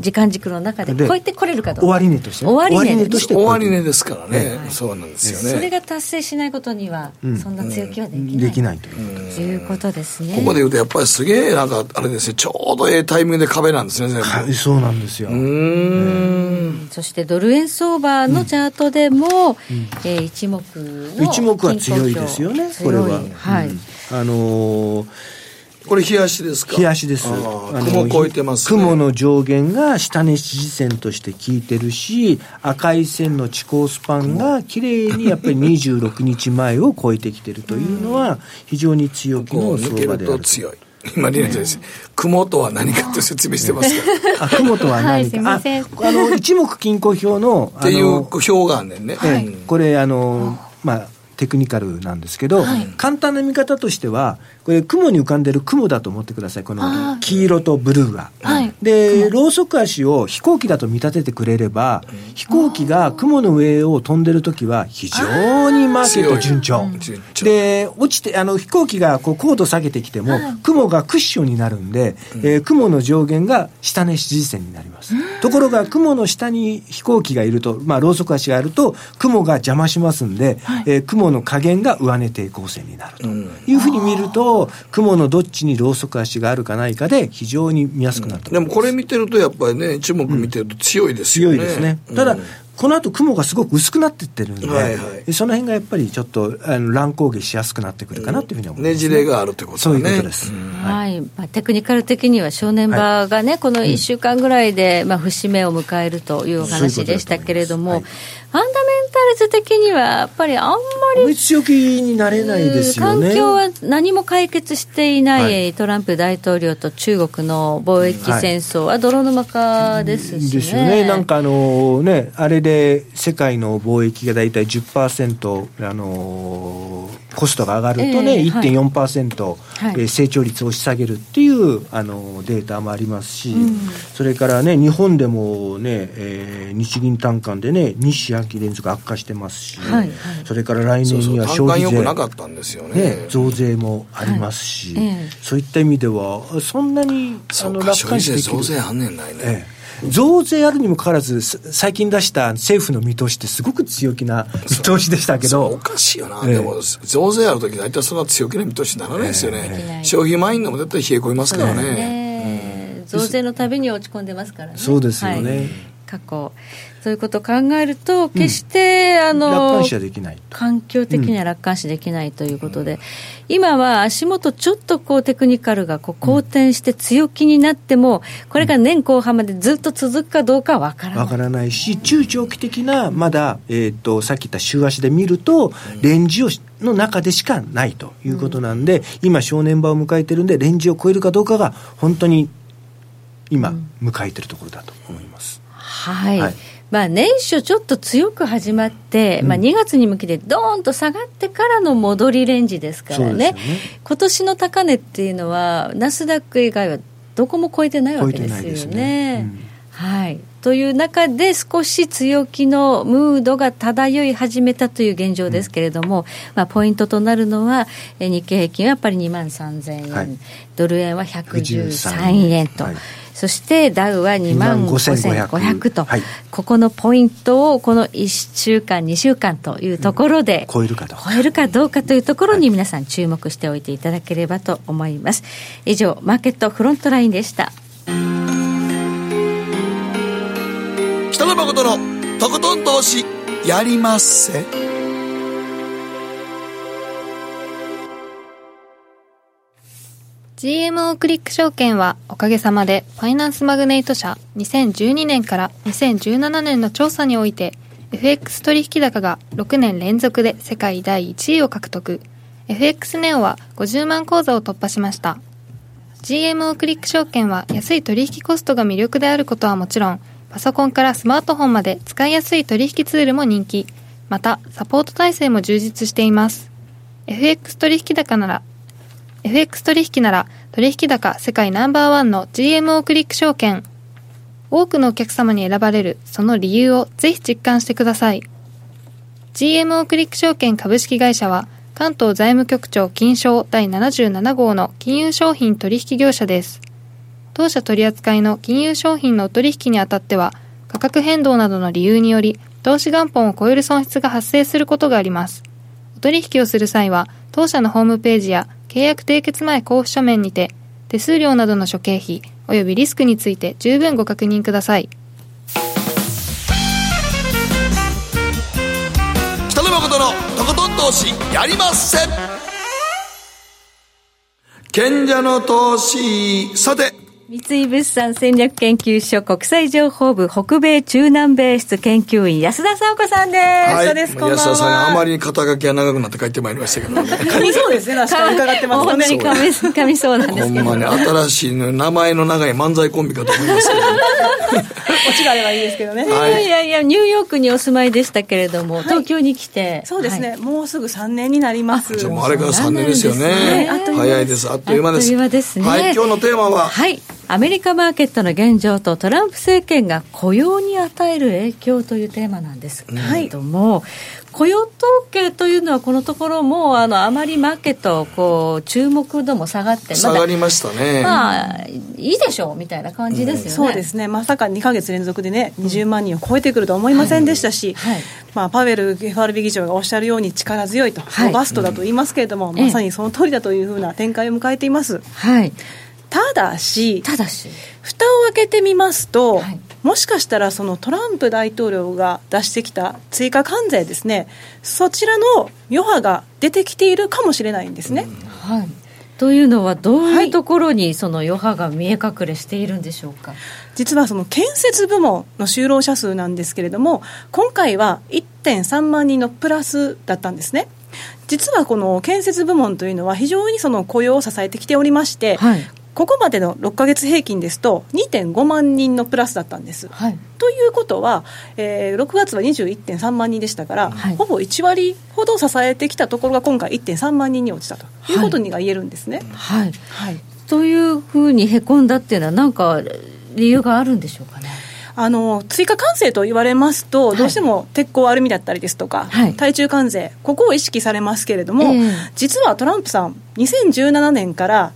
時間軸の中で超えてこれるかどうか、終値として終値ですからね、はい、そうなんですよね。それが達成しないことには、うん、そんな強気はできない、うん、できないということですね。ここで言うとやっぱりすげえなんかあれですね、ちょうどええタイミングで壁なんですね全部。そうなんですよ。うーん、うん、そしてドル円相場のチャートでも、うんえー、一目の一目は強いですよね。これは、はい、うんあのー、これ冷やしですか。冷やしです。雲超えてますね。雲の上限が下値支持線として効いてるし、赤い線の地高スパンが綺麗にやっぱりにじゅうろくにちまえを超えてきてるというのは非常に強気の相場である。ここ抜けると強い。今リナちゃんです、ね、雲とは何かと説明してますから。あ、雲とは何か。はい、すみません。あ、あの一目均衡表のっていう表があんねんね。はい、これあのまあ。テクニカルなんですけど、はい、簡単な見方としてはこれ雲に浮かんでる雲だと思ってください。この黄色とブルーが、はい、でロウソク足を飛行機だと見立ててくれれば、うん、飛行機が雲の上を飛んでるときは非常にマーケット順調で、落ちてあの飛行機がこう高度下げてきても、はい、雲がクッションになるんで、うんえー、雲の上限が下値支持線になります、うん、ところが雲の下に飛行機がいると、まあ、ロウソク足があると雲が邪魔しますんで、はいえー、雲雲の下限が上値抵抗線になるというふうに見ると、うん、雲のどっちにロウソク足があるかないかで非常に見やすくなった、うん、でもこれ見てるとやっぱりね一目見てると強いですよね、うん、強いですね。ただ、うん、この後雲がすごく薄くなっていってるんで、はいはい、その辺がやっぱりちょっとあの乱高下しやすくなってくるかなというふうに思いますね。ねじれがあるということですね。そういうことです、うんはいまあ、テクニカル的には正念場がね、はい、このいっしゅうかんぐらいで、うんまあ、節目を迎えるというお話でしたけれども、はい、ファンダメンタルズ的にはやっぱりあんまり強気になれないですよね。環境は何も解決していない、はい、トランプ大統領と中国の貿易戦争は泥沼化ですしね、ですよね。なんかあのねあれで世界の貿易がだいたい じゅっパーセント、あのー、コストが上がるとね、えー、いってんよんパーセント、はい、成長率を押し下げるっていう、あのー、データもありますし、うん、それからね日本でもね、えー、日銀短観でねに四半期連続悪化してますし、はいはい、それから来年には消費税そうそう短観良くなかったんですよね、ね増税もありますし、はいえー、そういった意味ではそんなにあの楽観視できるそうか消費税増税あんねんないね、えー増税あるにもかかわらず最近出した政府の見通しってすごく強気な見通しでしたけど、おかしいよな、えー、でも増税あるとき大体そんな強気な見通しにならないですよね、えー、消費マインドも絶対冷え込みますからね、えーえーうん、増税のたびに落ち込んでますからね。そうですよね、はい、過去そういうことを考えると決して、うん、あの楽観視はできない、環境的には楽観視できないということで、うん、今は足元ちょっとこうテクニカルがこう好転して強気になっても、うん、これが年後半までずっと続くかどうかは分からない、分からないし、中長期的なまだ、えー、とさっき言った週足で見ると、うん、レンジをの中でしかないということなんで、うん、今正念場を迎えてるんでレンジを超えるかどうかが本当に今迎えてるところだと思います、うん、はい、はいまあ、年初ちょっと強く始まって、まあ、にがつに向けてドーンと下がってからの戻りレンジですから ね,、うん、ね今年の高値っていうのはナスダック以外はどこも超えてないわけですよ ね, ですね、うんはい、という中で少し強気のムードが漂い始めたという現状ですけれども、うんまあ、ポイントとなるのは日経平均はやっぱりにまんさんぜんえん、はい、ドル円はひゃくじゅうさんえんと、はいそしてダウはにまんごせんごひゃくと、はい、ここのポイントをこのいっしゅうかんにしゅうかんというところで、うん、超えるかどうか、超えるかどうかというところに皆さん注目しておいていただければと思います、はい、以上マーケットフロントラインでした。北野誠のとことん投資やりまっせ。ジーエムオー クリック証券はおかげさまでファイナンスマグネート社にせんじゅうにねんからにせんじゅうななねんの調査において エフエックス 取引高がろくねん連続で世界だいいちいを獲得、 エフエックス ネオはごじゅうまん口座を突破しました。 ジーエムオー クリック証券は安い取引コストが魅力であることはもちろん、パソコンからスマートフォンまで使いやすい取引ツールも人気、またサポート体制も充実しています。 エフエックス 取引高なら エフエックス 取引なら取引高世界ナンバーワンの ジーエムオー クリック証券、多くのお客様に選ばれるその理由をぜひ実感してください。 ジーエムオー クリック証券株式会社は関東財務局長金商だいななじゅうななごうの金融商品取引業者です。当社取扱いの金融商品のお取引にあたっては価格変動などの理由により投資元本を超える損失が発生することがあります。お取引をする際は当社のホームページや契約締結前交付書面にて手数料などの諸経費およびリスクについて十分ご確認ください。北野誠のとことん投資やりません。賢者の投資、さて三井物産戦略研究所国際情報部北米中南米室研究員安田紗子さんです。はい、そうです。こんばんは。安田さん、あまりに肩書きが長くなって帰ってまいりましたけどね。噛みそうですね。確かに伺ってますね。本当に噛みそうなんですけど。ほんまに新しい名前の長い漫才コンビかと思いますけど、ね。落ちがあればいいですけどね。はい、いやいや、ニューヨークにお住まいでしたけれども、はい、東京に来て、そうですね、はい、もうすぐさんねんになります。じゃああれからさんねんですよね。早いです。あっという間です。あっという間ですね。はい、今日のテーマは、はい、アメリカマーケットの現状とトランプ政権が雇用に与える影響というテーマなんですけれども、はい、雇用統計というのはこのところも あのあまりマーケットこう注目度も下がって、ま、下がりましたね。まあいいでしょうみたいな感じですよね。うん、そうですね。まさかにかげつ連続でねにじゅうまんにんを超えてくるとは思いませんでしたし、うん、はいはい、まあ、パウエル エフアールビー 議長がおっしゃるように力強いと、はい、バストだと言いますけれども、うん、まさにその通りだというふうな展開を迎えています。はい、ただし、ただし蓋を開けてみますと、はい、もしかしたらそのトランプ大統領が出してきた追加関税ですね、そちらの余波が出てきているかもしれないんですね。うん、はい、というのはどういうところにその余波が見え隠れしているんでしょうか。はい、実はその建設部門の就労者数なんですけれども、今回は いってんさんまんにんのプラスだったんですね。実はこの建設部門というのは非常にその雇用を支えてきておりまして、はい、ここまでのろっかげつ平均ですと にてんごまんにんのプラスだったんです。はい、ということは、えー、ろくがつは にじゅういってんさんまんにんでしたから、はい、ほぼいちわりほど支えてきたところが今回 いってんさんまんにんに落ちたということにが言えるんですね。はいはい、というふうにへこんだっていうのは何か理由があるんでしょうかね。あの追加関税と言われますと、はい、どうしても鉄鋼アルミだったりですとか、はい、対中関税、ここを意識されますけれども、えー、実はトランプさんにせんじゅうななねんから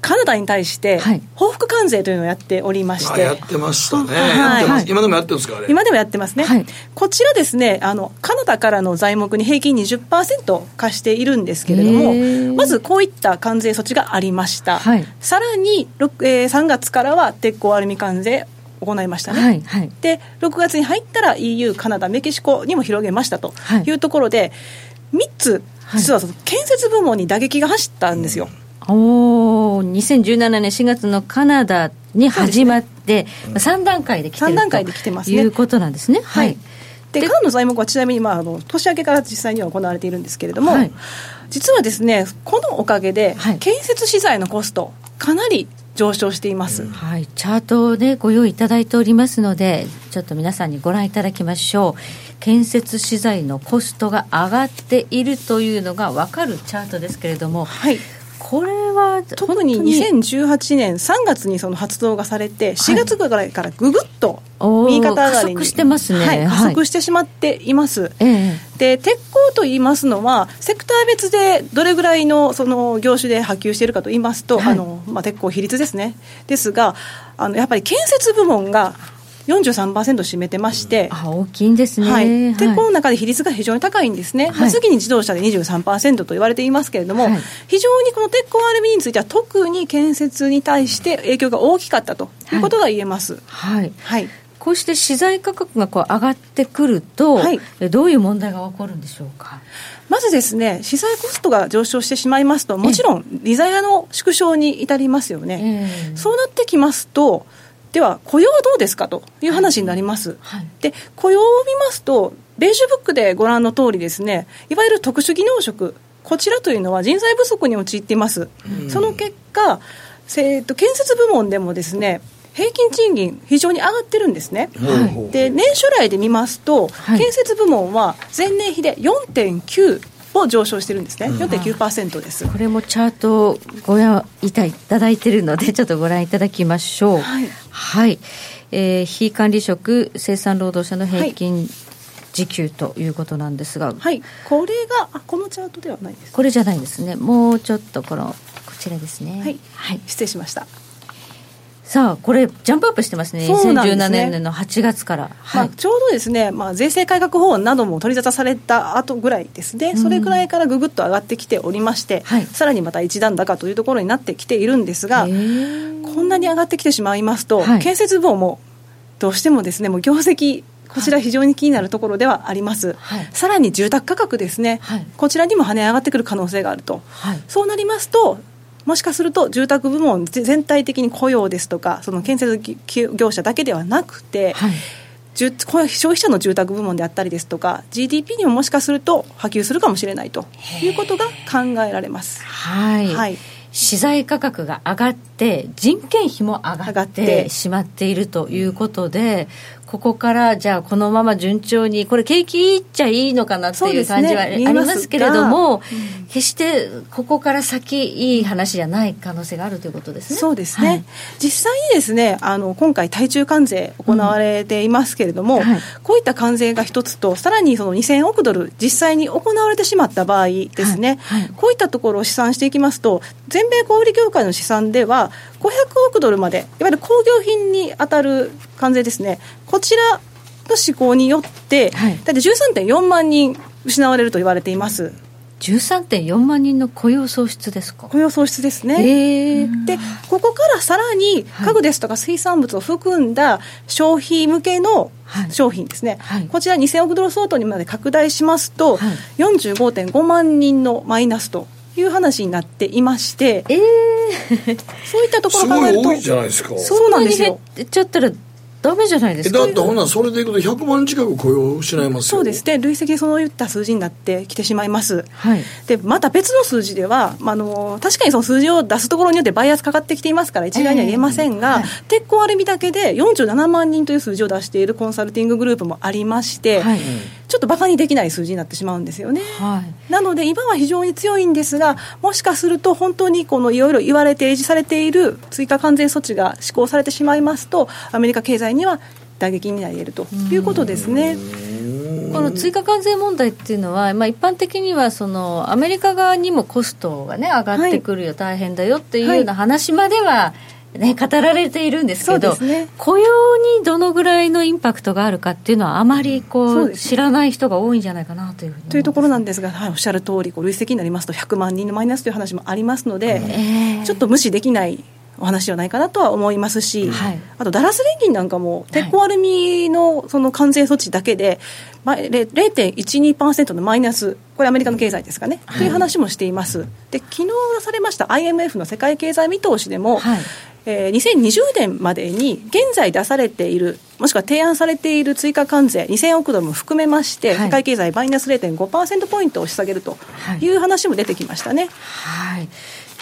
カナダに対して報復関税というのをやっておりまして、はい、やってましたね。はい、やってます。今でもやってるんですか。あれ今でもやってますね。はい、こちらですね、あのカナダからの材木に平均 にじゅっパーセント 課しているんですけれども、まずこういった関税措置がありました。はい、さらに、えー、さんがつからは鉄鋼アルミ関税行いましたね。はいはい、でろくがつに入ったら イーユー カナダメキシコにも広げましたというところで、はい、みっつ実は建設部門に打撃が走ったんですよ。はい、おにせんじゅうななねんしがつのカナダに始まって、ね、うん、さんだんかいで来てるということなんですね。はいはい、でカナダの材木はちなみに、まあ、あの年明けから実際には行われているんですけれども、はい、実はですねこのおかげで建設資材のコストかなり上昇しています。はい、チャートを、ね、ご用意いただいておりますのでちょっと皆さんにご覧いただきましょう。建設資材のコストが上がっているというのが分かるチャートですけれども、はい、これは特ににせんじゅうはちねんさんがつにその発動がされてしがつぐらいからぐぐっと右肩上がりに加速してますね。はい、加速してしまっています。えー、で鉄鋼といいますのはセクター別でどれぐらい の, その業種で波及しているかといいますと、はい、あのまあ、鉄鋼比率ですねですが、あのやっぱり建設部門がよんじゅうさんパーセント 占めてまして、あ、大きいんですね。はい、でこの中で比率が非常に高いんですね。はい、次に自動車で にじゅうさんパーセント と言われていますけれども、はい、非常にこの鉄鋼アルミについては特に建設に対して影響が大きかったということが言えます。はいはいはい、こうして資材価格がこう上がってくると、はい、どういう問題が起こるんでしょうか。まずですね、資材コストが上昇してしまいますと、もちろん利ざやの縮小に至りますよね、えー、そうなってきますと、では雇用はどうですかという話になります、はいはい、で雇用を見ますとベージュブックでご覧の通りですね、いわゆる特殊技能職、こちらというのは人材不足に陥っています、うん、その結果、えー、と建設部門でもですね、平均賃金非常に上がってるんですね、はい、で年初来で見ますと、はい、建設部門は前年比で よんてんきゅう を上昇してるんですね、うん、よんてんきゅうパーセント です。これもチャートをご覧いただいているのでちょっとご覧いただきましょう。はい、はい、えー、非管理職生産労働者の平均、はい、時給ということなんですが、はい、これがあこのチャートではないです、ね、これじゃないですね、もうちょっとこのこちらですね、はいはい、失礼しました。さあこれジャンプアップしてますね、そうなんですね、にせんじゅうななねんのはちがつから、はい、まあ、ちょうどですね、まあ、税制改革法案なども取り沙汰された後ぐらいですね、それぐらいからぐぐっと上がってきておりまして、はい、さらにまた一段高というところになってきているんですが、こんなに上がってきてしまいますと、はい、建設部もどうしてもですね、もう業績こちら非常に気になるところではあります、はい、さらに住宅価格ですね、はい、こちらにも跳ね上がってくる可能性があると、はい、そうなりますと、もしかすると住宅部門全体的に雇用ですとか、その建設業者だけではなくて、はい、消費者の住宅部門であったりですとか ジーディーピー にももしかすると波及するかもしれないということが考えられます。はい、はい、資材価格が上がって人件費も上がってしまっているということで、ここからじゃあこのまま順調に、これ景気いいっちゃいいのかなっていう感じはありますけれども、うん、決してここから先いい話じゃない可能性があるということですね。そうですね、はい、実際にですね、あの今回対中関税行われていますけれども、うん、はい、こういった関税が一つと、さらにそのにせんおくドル実際に行われてしまった場合ですね、はいはい、こういったところを試算していきますと、全米小売業界の試算ではごひゃくおくドルまで、いわゆる工業品に当たる関税ですね、こちらの施行によって、はい、だって じゅうさんてんよんまんにん失われると言われています。 じゅうさんてんよんまんにんの雇用創出ですか。雇用創出ですね、えー、でここからさらに家具ですとか水産物を含んだ消費向けの商品ですね、はいはい、こちらにせんおくドル相当にまで拡大しますと、はい、よんじゅうごてんごまんにんのマイナスという話になっていまして、えー、そういったところを考えるとすごい多いじゃないですか。そうなんですよ、減っちゃったらダメじゃないですか。だってほなそれでいくとひゃくまん近く雇用を失いますよ。そうですね、累積そういった数字になってきてしまいます、はい、でまた別の数字では、まあ、あの確かにその数字を出すところによってバイアスかかってきていますから一概には言えませんが、えーはい、鉄鋼アルミだけでよんじゅうななまんにんという数字を出しているコンサルティンググループもありまして、はい、ちょっとバカにできない数字になってしまうんですよね、はい、なので今は非常に強いんですが、もしかすると本当にこのいろいろ言われて維持されている追加関税措置が施行されてしまいますと、アメリカ経済には打撃になり得るということですね。この追加関税問題っていうのは、まあ、一般的にはそのアメリカ側にもコストが、ね、上がってくるよ、はい、大変だよっていうような話までは、ね、語られているんですけど、そうですね、雇用にどのぐらいのインパクトがあるかっていうのはあまりこう、うん、知らない人が多いんじゃないかなというふうに、というところなんですが、はい、おっしゃる通りこう累積になりますとひゃくまん人のマイナスという話もありますので、えー、ちょっと無視できないお話じゃないかなとは思いますし、はい、あとダラス連銀なんかも鉄鋼アルミ の, その関税措置だけで れいてんいちにパーセント のマイナス、これアメリカの経済ですかね、はい、という話もしています。で昨日出されました アイエムエフ の世界経済見通しでも、はい、えー、にせんにじゅうねんまでに現在出されている、もしくは提案されている追加関税にせんおくドルも含めまして、はい、世界経済マイナス れいてんごパーセントポイントを押し下げるという話も出てきましたね。はい、はい、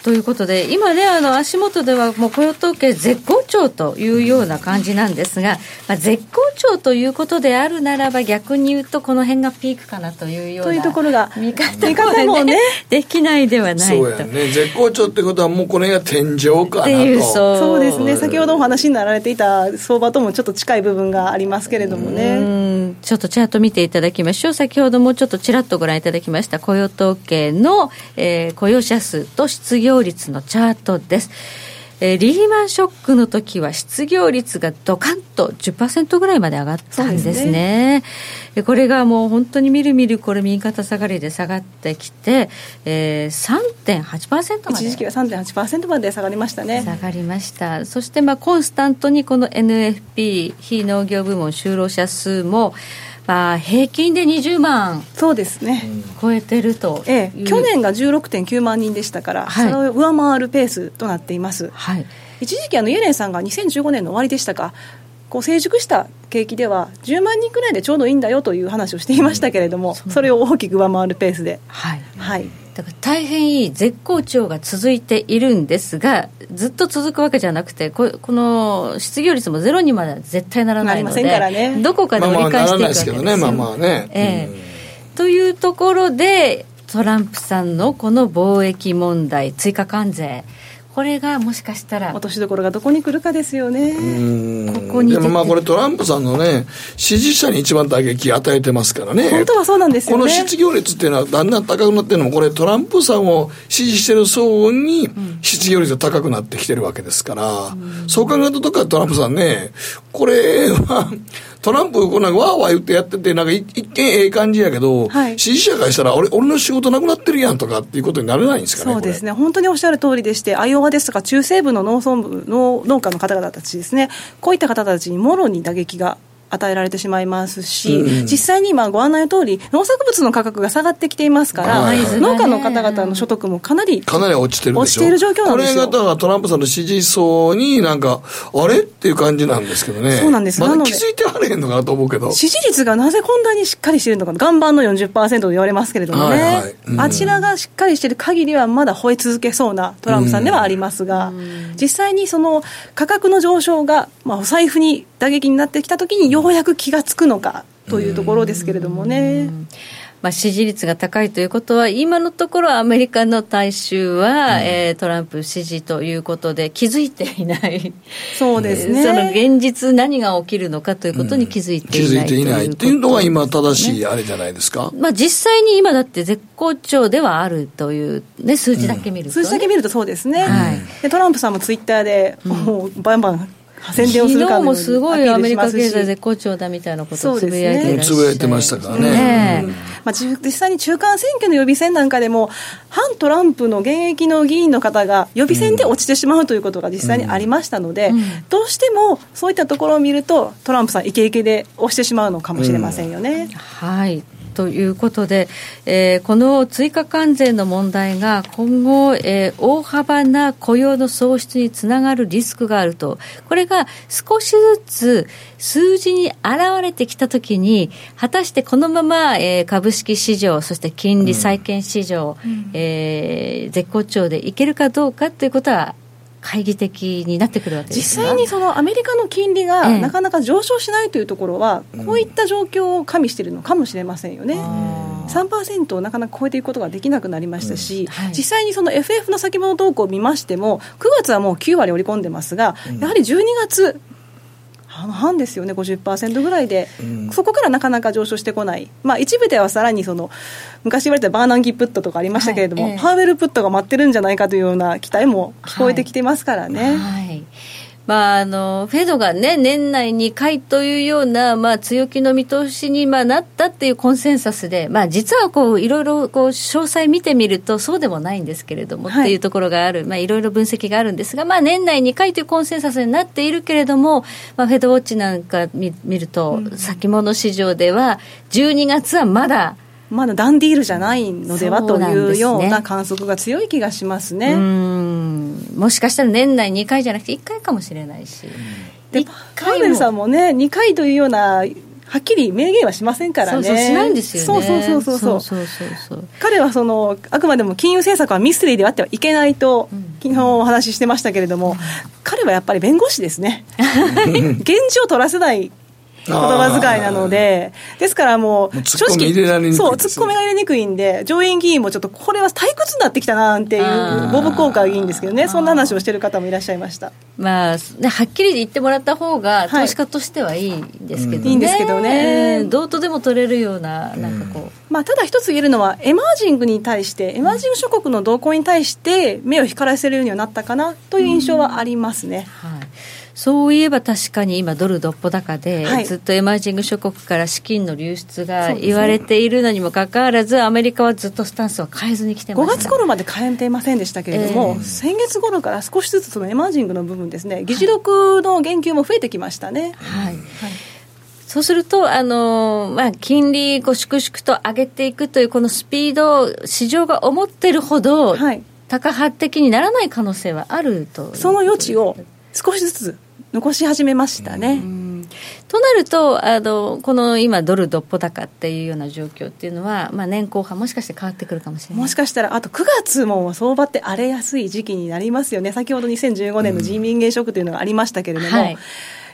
ということで今ね、あの足元ではもう雇用統計絶好調というような感じなんですが、まあ、絶好調ということであるならば逆に言うとこの辺がピークかなというようなというところが見方もねできないではないと。そうやね、絶好調ってことはもうこれが天井かなとっていう、そう、そうですね、先ほどお話になられていた相場ともちょっと近い部分がありますけれどもね。うーん、ちょっとチャート見ていただきましょう。先ほどもちょっとちらっとご覧いただきました雇用統計の、えー、雇用者数と失業失業率のチャートです、えー、リーマンショックの時は失業率がドカンと じゅっパーセント ぐらいまで上がったんですね。でこれがもう本当にみるみるこれ右肩下がりで下がってきて、えー、さんてんはちパーセント まで、一時期は さんてんはちパーセント まで下がりましたね。下がりました。そしてまあコンスタントにこの エヌエフピー 非農業部門就労者数もまあ、平均でにじゅうまんそうですね超えてると、ええ、去年が じゅうろくてんきゅうまん人でしたから、はい、それを上回るペースとなっています、はい、一時期あのイエレンさんがにせんじゅうごねんの終わりでしたか、こう成熟した景気ではじゅうまんにんくらいでちょうどいいんだよという話をしていましたけれども、うん、それを大きく上回るペースで、はいはい、だから大変いい絶好調が続いているんですが、ずっと続くわけじゃなくて こ, この失業率もゼロにまでは絶対ならないので、なりませんからね、どこかで折り返していくわけですよね。まあまあならないですけどね、まあまあね、うんえー、というところでトランプさんのこの貿易問題、追加関税、これがもしかしたら落としどころがどこに来るかですよね。うんここにでもまあこれトランプさんのね支持者に一番打撃与えてますからね。本当はそうなんですよね。この失業率っていうのはだんだん高くなってるのも、これトランプさんを支持してる層に失業率が高くなってきてるわけですから、うん、そう考えたとかトランプさんね、これはトランプこんなわーわー言ってやっててなんか一見ええ感じやけど、はい、支持者からしたら 俺, 俺の仕事なくなってるやんとかっていうことになれないんですかね。そうですね、本当におっしゃる通りでして、アイオワですとか中西部の農村部の農家の方々たちですね、こういった方たちにもろに打撃が与えられてしまいますし、うん、実際に今ご案内の通り農作物の価格が下がってきていますから、はいはい、農家の方々の所得もかなりかなり落ちてるでしょ。落ちている状況なんですよ。これがトランプさんの支持層になんかあれっていう感じなんですけどね。そうなんです。まだ気づいてはれへんのかなと思うけど、支持率がなぜこんなにしっかりしているのか、岩盤の よんじゅっパーセント と言われますけれどもね、はいはいうん、あちらがしっかりしている限りはまだ吠え続けそうなトランプさんではありますが、うん、実際にその価格の上昇が、まあ、お財布に打撃になってきたときにようやく気がつくのかというところですけれどもね、まあ、支持率が高いということは今のところアメリカの大衆は、うんえー、トランプ支持ということで気づいていないそうですねその現実何が起きるのかということに気づいていない、うん、気づいていないというのが今正しいあれじゃないですか、ねまあ、実際に今だって絶好調ではあるという、ね、数字だけ見ると、ねうん、数字だけ見るとそうですね、はい、でトランプさんもツイッターで、うん、もうバンバン昨日もすごいアメリカ経済絶好調だみたいなことをつぶやいていらっしゃい、ね、つぶやいてましたからね、ねうんまあ、実際に中間選挙の予備選なんかでも反トランプの現役の議員の方が予備選で落ちてしまうということが実際にありましたので、うんうん、どうしてもそういったところを見るとトランプさんイケイケで押してしまうのかもしれませんよね、うん、はいということで、えー、この追加関税の問題が今後、えー、大幅な雇用の創出につながるリスクがあると、これが少しずつ数字に現れてきたときに果たしてこのまま、えー、株式市場そして金利債券市場、うんえー、絶好調でいけるかどうかということは懐疑的になってくるわけです。実際にそのアメリカの金利がなかなか上昇しないというところは、ええ、こういった状況を加味しているのかもしれませんよね。 さんパーセント をなかなか超えていくことができなくなりましたし、うんはい、実際にその エフエフ の先物動向を見ましてもくがつはもうきゅうわり織り込んでますが、やはりじゅうにがつ半ですよね ごじゅっパーセント ぐらいで、うん、そこからなかなか上昇してこない、まあ、一部ではさらにその昔言われたバーナンキプットとかありましたけれども、はいえー、パウエルプットが待ってるんじゃないかというような期待も聞こえてきてますからね、はいはいまあ、あのフェドが、ね、年内にかいというような、まあ、強気の見通しに、まあ、なったっていうコンセンサスで、まあ、実はこういろいろこう詳細見てみるとそうでもないんですけれども、はい、っていうところがある、まあ、いろいろ分析があるんですが、まあ、年内にかいというコンセンサスになっているけれども、まあ、フェドウォッチなんか 見, 見ると、うん、先物市場ではじゅうにがつはまだまだダンディールじゃないのではというような観測が強い気がしますね。うーんもしかしたら年内にかいじゃなくていっかいかもしれないし、でパウエルさんもねにかいというようなはっきり明言はしませんからね。そうそうしないんですよね。そうそうそうそう。彼はそのあくまでも金融政策はミステリーであってはいけないと、うん、昨日お話ししてましたけれども、うん、彼はやっぱり弁護士ですね現地を取らせない言葉遣いなので、ですからもう正直そうツッコミが入れにくいんで、上院議員もちょっとこれは退屈になってきたなっていうボブ効果議員ですけどね、そんな話をしてる方もいらっしゃいました。まあね、はっきり言ってもらった方が投資家としてはいいんですけどね。はいうん、いいんですけどね、えー、どうとでも取れるようななんかこう。うんまあ、ただ一つ言えるのはエマージングに対してエマージング諸国の動向に対して目を光らせるようにはなったかなという印象はありますね。うんはいそういえば確かに今ドルどっぽ高で、はい、ずっとエマージング諸国から資金の流出が言われているのにもかかわらず、アメリカはずっとスタンスは変えずに来てました。ごがつ頃まで変えていませんでしたけれども、えー、先月頃から少しずつそのエマージングの部分ですね、議事録の言及も増えてきましたね、はいはい、そうするとあの、まあ、金利を粛々と上げていくというこのスピード、市場が思ってるほど、はい、高波的にならない可能性はあると、その余地を少しずつ残し始めましたね。うん、となるとあのこの今ドルどっぽ高っていうような状況っていうのは、まあ、年後半もしかして変わってくるかもしれない。もしかしたらあとくがつも相場って荒れやすい時期になりますよね。先ほどにせんじゅうごねんの人民元ショックというのがありましたけれども、うん、はい、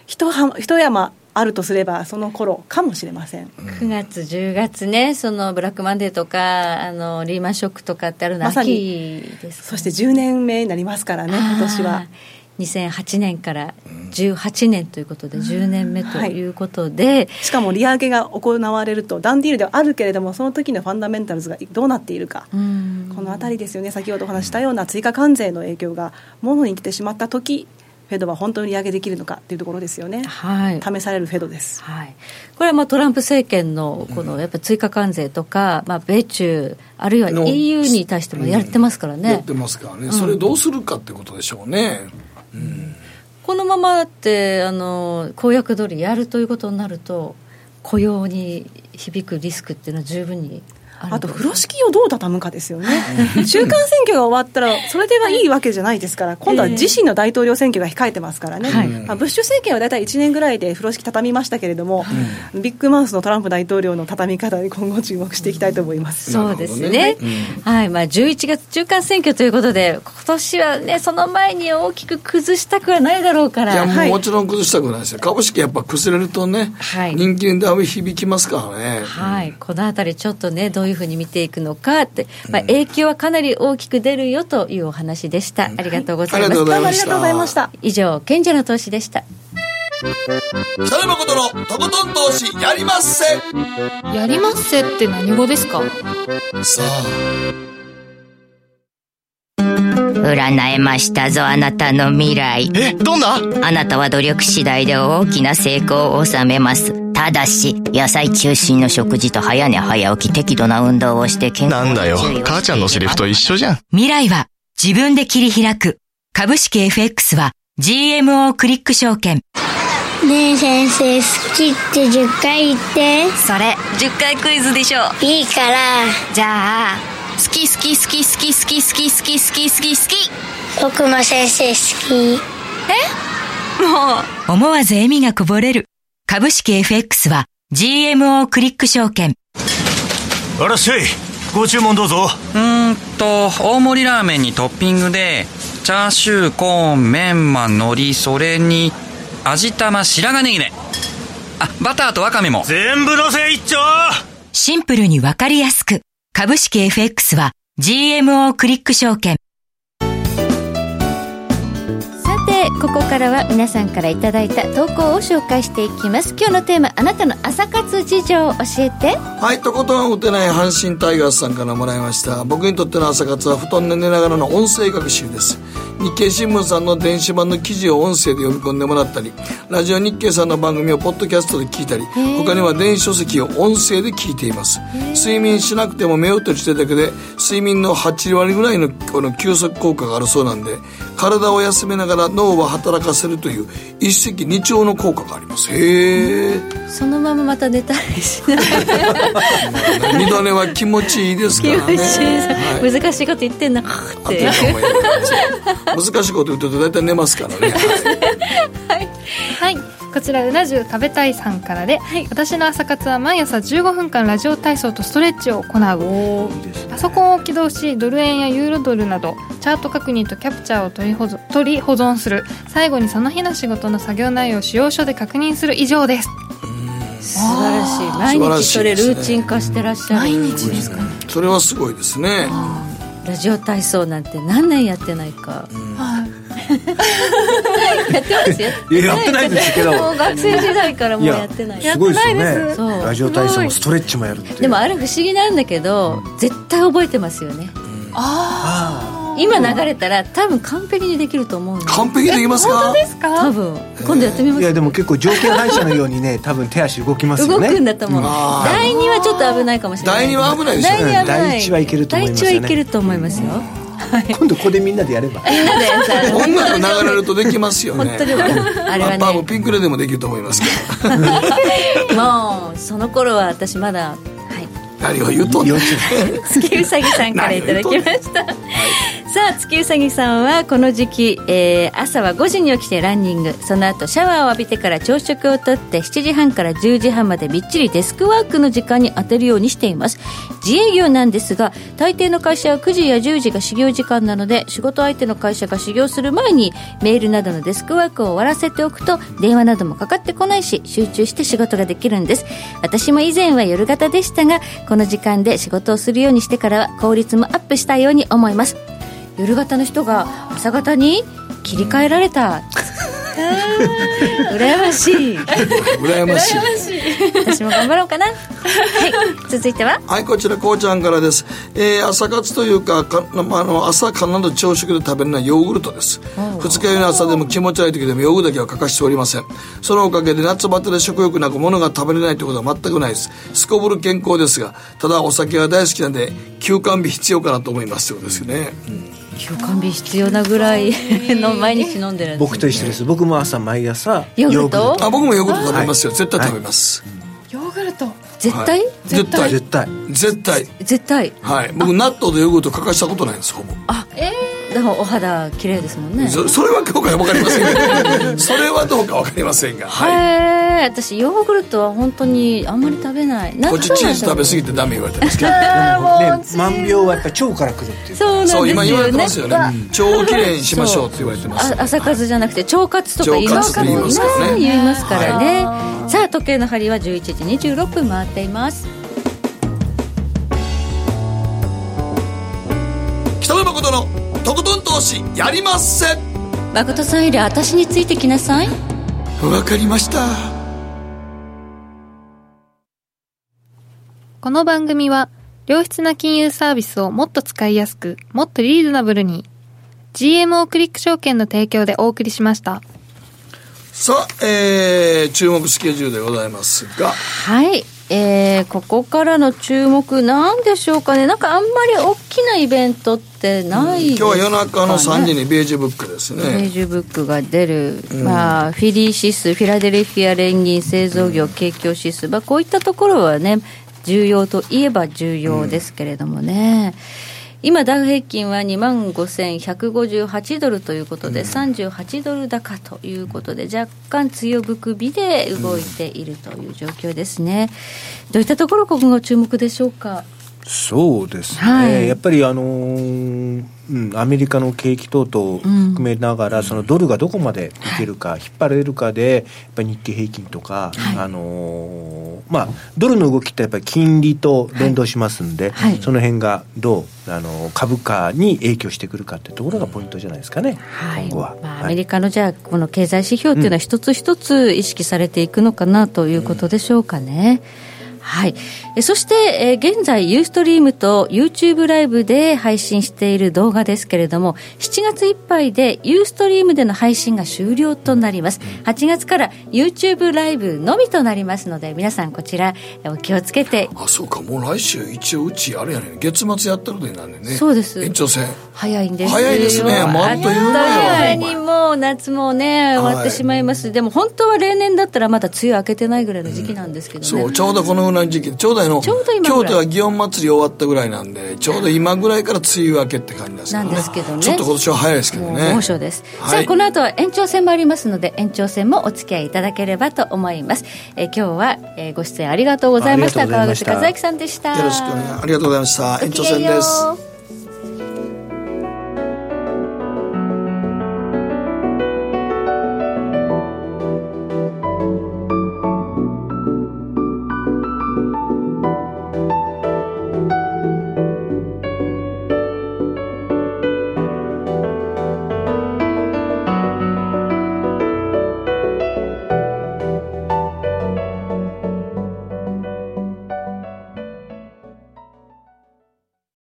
ひとはひと山あるとすればその頃かもしれません。くがつじゅうがつね、そのブラックマンデーとかあのリーマンショックとかってあるのは秋です、ね、ま、そしてじゅうねんめになりますからね。今年はにせんはちねんからじゅうはちねんということで、じゅうねんめということで、うん、はい、しかも利上げが行われるとダンディールではあるけれども、その時のファンダメンタルズがどうなっているか、うん、このあたりですよね。先ほどお話したような追加関税の影響がものに出てしまった時、フェドは本当に利上げできるのかというところですよね、はい、試されるフェドです、はい、これはまあトランプ政権 の, このやっぱ追加関税とか、まあ、米中あるいは イーユー に対してもやってますからね、うん、やってますからね、うん、それどうするかってことでしょうね、うんうん、このままだってあの公約通りやるということになると、雇用に響くリスクっていうのは十分に、あと風呂敷をどう畳むかですよね。中間選挙が終わったらそれではいいわけじゃないですから、今度は自身の大統領選挙が控えてますからね、えーまあ、ブッシュ政権はだいたいいちねんぐらいで風呂敷畳みましたけれども、うん、ビッグマウスのトランプ大統領の畳み方に今後注目していきたいと思います、うん、そうですね、うん、はい、まあ、じゅういちがつ中間選挙ということで、今年はねその前に大きく崩したくはないだろうから。いや、もうもちろん崩したくないですよ、はい、株式やっぱ崩れるとね、はい、人気にだいぶ響きますからね、はい、うん、このあたりちょっとねどういうどういうふうに見ていくのかって、まあ、影響はかなり大きく出るよというお話でした、うん、ありがとうございました。ありがとうございました。以上、賢者の投資でした。北野誠のとことん投資やりまっせ。やりまっせって何語ですか？さあ、占えましたぞ、あなたの未来。え、どんな？あなたは努力次第で大きな成功を収めます。ただし野菜中心の食事と早寝早起き、適度な運動をして健康に注意をして。なんだよ、母ちゃんのセリフと一緒じゃん。未来は自分で切り開く。株式 エフエックス は ジーエムオー クリック証券。ねえ先生、好きってじゅっかい言って。それじゅっかいクイズでしょ。いいから。じゃあ、好き好き好き好き好き好き好き好き好き好き。僕も先生好き。え、もう。思わず笑みがこぼれる。株式 エフエックス は ジーエムオー クリック証券。あらっしゃい、ご注文どうぞ。うーんと、大盛りラーメンにトッピングでチャーシュー、コーン、メンマ、海苔、それに味玉、白髪ネギね。あ、バターとワカメも全部のせ一丁。シンプルにわかりやすく。株式 エフエックス は ジーエムオー クリック証券。ここからは皆さんからいただいた投稿を紹介していきます。今日のテーマ、あなたの朝活事情を教えて。はい、とことん打てない阪神タイガースさんからもらいました。僕にとっての朝活は布団で寝ながらの音声学習です。日経新聞さんの電子版の記事を音声で読み込んでもらったり、ラジオ日経さんの番組をポッドキャストで聞いたり、他には電子書籍を音声で聞いています。睡眠しなくても目を閉じてるだけで睡眠のはちわりぐらいのこの休息効果があるそうなんで、体を休めながら脳は働かせるという一石二鳥の効果があります。へー、そのまままた寝たりしない。二度寝は気持ちいいですからね。いい、はい、難しいこと言ってんなって。難しいこと言うと大体寝ますからね。はい、はいはい、こちらうな重食べたいさんからで、はい、私の朝活は毎朝じゅうごふんかんラジオ体操とストレッチを行う。パソコンを起動し、ドル円やユーロドルなどチャート確認とキャプチャーを取り保存、取り保存する。最後にその日の仕事の作業内容を使用書で確認する。以上です。素晴らしい。毎日それルーチン化してらっしゃる。毎日ですかね。それはすごいですね。ラジオ体操なんて何年やってないか。はい、やってますよ。やってないですけど、もう学生時代からもうやってない。やってないです。ラジオ体操もストレッチもやるって。でもあれ不思議なんだけど、絶対覚えてますよね。ああ、今流れたら多分完璧にできると思うんです。完璧できますか？本当ですか？多分今度やってみます。いや、でも結構条件反射のようにね、多分手足動きますよね。動くんだと思う。だいにはちょっと危ないかもしれない。だいには危ないでしょ。だいには危ない。だいいちはいけると思いますよね。だいいちはいけると思いますよ。今度ここでみんなでやれば音楽流れるとできますよね。本当にあれはね、パパもピンクレでもできると思いますけどもうその頃は私まだ、はい、何を言うとんねん月うさぎさんからいただきました、はい、さあ月うさぎさんはこの時期、えー、朝はごじに起きてランニング、その後シャワーを浴びてから朝食をとって、しちじはんからじゅうじはんまでびっちりデスクワークの時間に当てるようにしています。自営業なんですが、大抵の会社はくじやじゅうじが始業時間なので、仕事相手の会社が始業する前にメールなどのデスクワークを終わらせておくと電話などもかかってこないし、集中して仕事ができるんです。私も以前は夜型でしたが、この時間で仕事をするようにしてからは効率もアップしたように思います。夜型の人が朝型に切り替えられた羨ましい羨ましい私も頑張ろうかな、はい、続いては、はい、こちらこうちゃんからです、えー、朝活というか、か、まあ、あの朝必ず朝食で食べるのはヨーグルトです。ふつかめの朝でも気持ち悪い時でもヨーグルトだけは欠かしておりません。そのおかげで夏バテで食欲なく物が食べれないということは全くないです。すこぶる健康ですが、ただお酒は大好きなんで休館日必要かなと思いますということですね、うん。休館日必要なぐらいの毎日飲んでるんです、ね、僕と一緒です。僕も朝毎朝ヨーグルト、あ、僕もヨーグルト食べますよ、はい、絶対食べます、はい、ヨーグルト絶対、はい、絶対絶対絶対絶対、はい、僕納豆とヨーグルト欠かしたことないんです、ほぼ。あ、えー、でもお肌綺麗ですもんね。 そ, それはどうか分かりませんがそれはどうか分かりませんが、はい、へえ、私ヨーグルトは本当にあんまり食べない。こっちチーズ食べ過ぎてダメ言われてますけどね、万病はやっぱり腸から来るっていう。そうなんですよね、そう今言われてますよね、腸をきれいにしましょうって言われてます。朝活じゃなくて腸活とか言いますからね、言いますからね、はい、さあ時計の針はじゅういちじにじゅうろっぷん回っています。北野誠のとことん投資やりまっせ。誠さんより私についてきなさい。わかりました。この番組は良質な金融サービスをもっと使いやすく、もっとリーズナブルに ジーエムオー クリック証券の提供でお送りしました。さあ、えー、注目スケジュールでございますが、はい、えー、ここからの注目なんでしょうかね。なんかあんまり大きなイベントってないですかね、うん、今日は夜中のさんじにベージュブックですね。ベージュブックが出る、うん、まあ、フィリー指数、フィラデルフィア連銀、製造業景況指数、まあ、こういったところはね重要といえば重要ですけれどもね、うん、今ダウ平均は にまんごせんひゃくごじゅうはち ドルということで、うん、さんじゅうはちドル高ということで若干強含みで動いているという状況ですね、うん、どういったところ今後注目でしょうか。そうですね、はい、やっぱりあのーうん、アメリカの景気等々を含めながら、うん、そのドルがどこまでいけるか、はい、引っ張れるかでやっぱり日経平均とか、はい、あのーまあ、ドルの動きってやっぱり金利と連動しますんで、はいはい、その辺がどうあの株価に影響してくるかってところがポイントじゃないですかね、はい、今後は、まあ、はい、アメリカのじゃあこの経済指標というのは一つ一つ意識されていくのかなということでしょうかね、うんうん、はい、えそして、えー、現在ユーストリームと YouTube ライブで配信している動画ですけれども、しちがついっぱいでユーストリームでの配信が終了となります。はちがつから YouTube ライブのみとなりますので、皆さんこちらお気をつけて。あ、そうか、もう来週一応うちあれやね、月末やったことになるね。そうです、延長戦早いんですよ。早いですね、もうあっという間にもう夏もね終わってしまいます、はい、でも本当は例年だったらまだ梅雨明けてないぐらいの時期なんですけどね、うん、そう、ちょうどこの時期ちょうどの京都は祇園祭り終わったぐらいなんで、ちょうど今ぐらいから梅雨明けって感じですから、ね、なんですけどね、ちょっと今年は早いですけどね、猛暑です、はい、さあこの後は延長戦もありますので、延長戦もお付き合いいただければと思います、えー、今日は、えー、ご出演ありがとうございました。川口和明さんでした。よろしくお願いします。ありがとうございました。延長戦です。